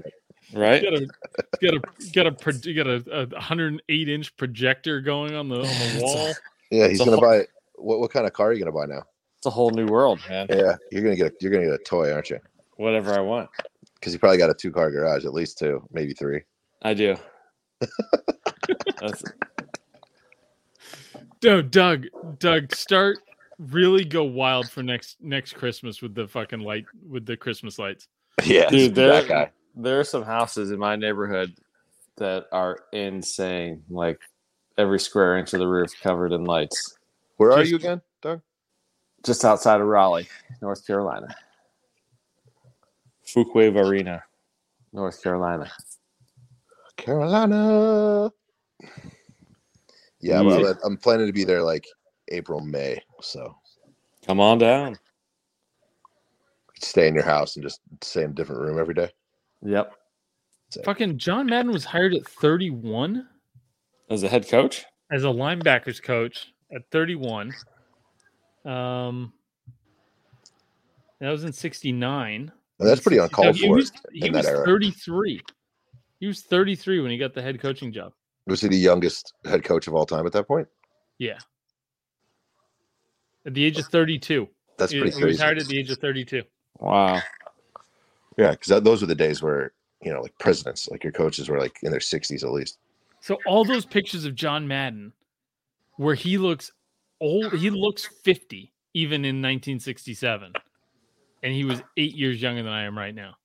Yeah. Right? You got a got a, got a, got a, a one hundred eight inch projector going on the, on the wall. Yeah, he's going to buy – what What kind of car are you going to buy now? It's a whole new world, man. Yeah, you're gonna get a, you're gonna get a toy, aren't you? Whatever I want. Because you probably got a two car garage, at least two, maybe three. I do. That's... Dude, Doug, Doug, start really go wild for next next Christmas with the fucking light with the Christmas lights. Yeah, dude, there there are some houses in my neighborhood that are insane. Like every square inch of the roof covered in lights. Where are Just, you again, Doug? Just outside of Raleigh, North Carolina. Fuquay Varina, North Carolina. Carolina. Yeah, well, I'm planning to be there like April, May. So come on down. Stay in your house and just stay in a different room every day. Yep. Sick. Fucking John Madden was hired at thirty-one. As a head coach? As a linebackers coach at thirty-one. Um, that was in sixty-nine. Well, that's pretty uncalled no, for. He was, he was thirty-three. He was thirty-three when he got the head coaching job. Was he the youngest head coach of all time at that point? Yeah. At the age of thirty-two. That's he, pretty crazy. He was hired at the age of thirty-two. Wow. Yeah, because those were the days where you know, like presidents, like your coaches were like in their sixties at least. So all those pictures of John Madden where he looks old, he looks fifty even in nineteen sixty-seven. And he was eight years younger than I am right now.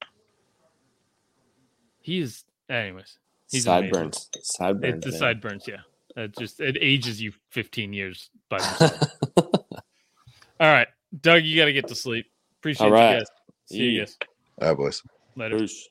He is, anyways. He's sideburns. Sideburns. It's the sideburns, yeah. It just, it ages you fifteen years by yourself. All right, Doug, you got to get to sleep. Appreciate All right. you guys. See yeah. you guys. All right, boys. Later. Peace.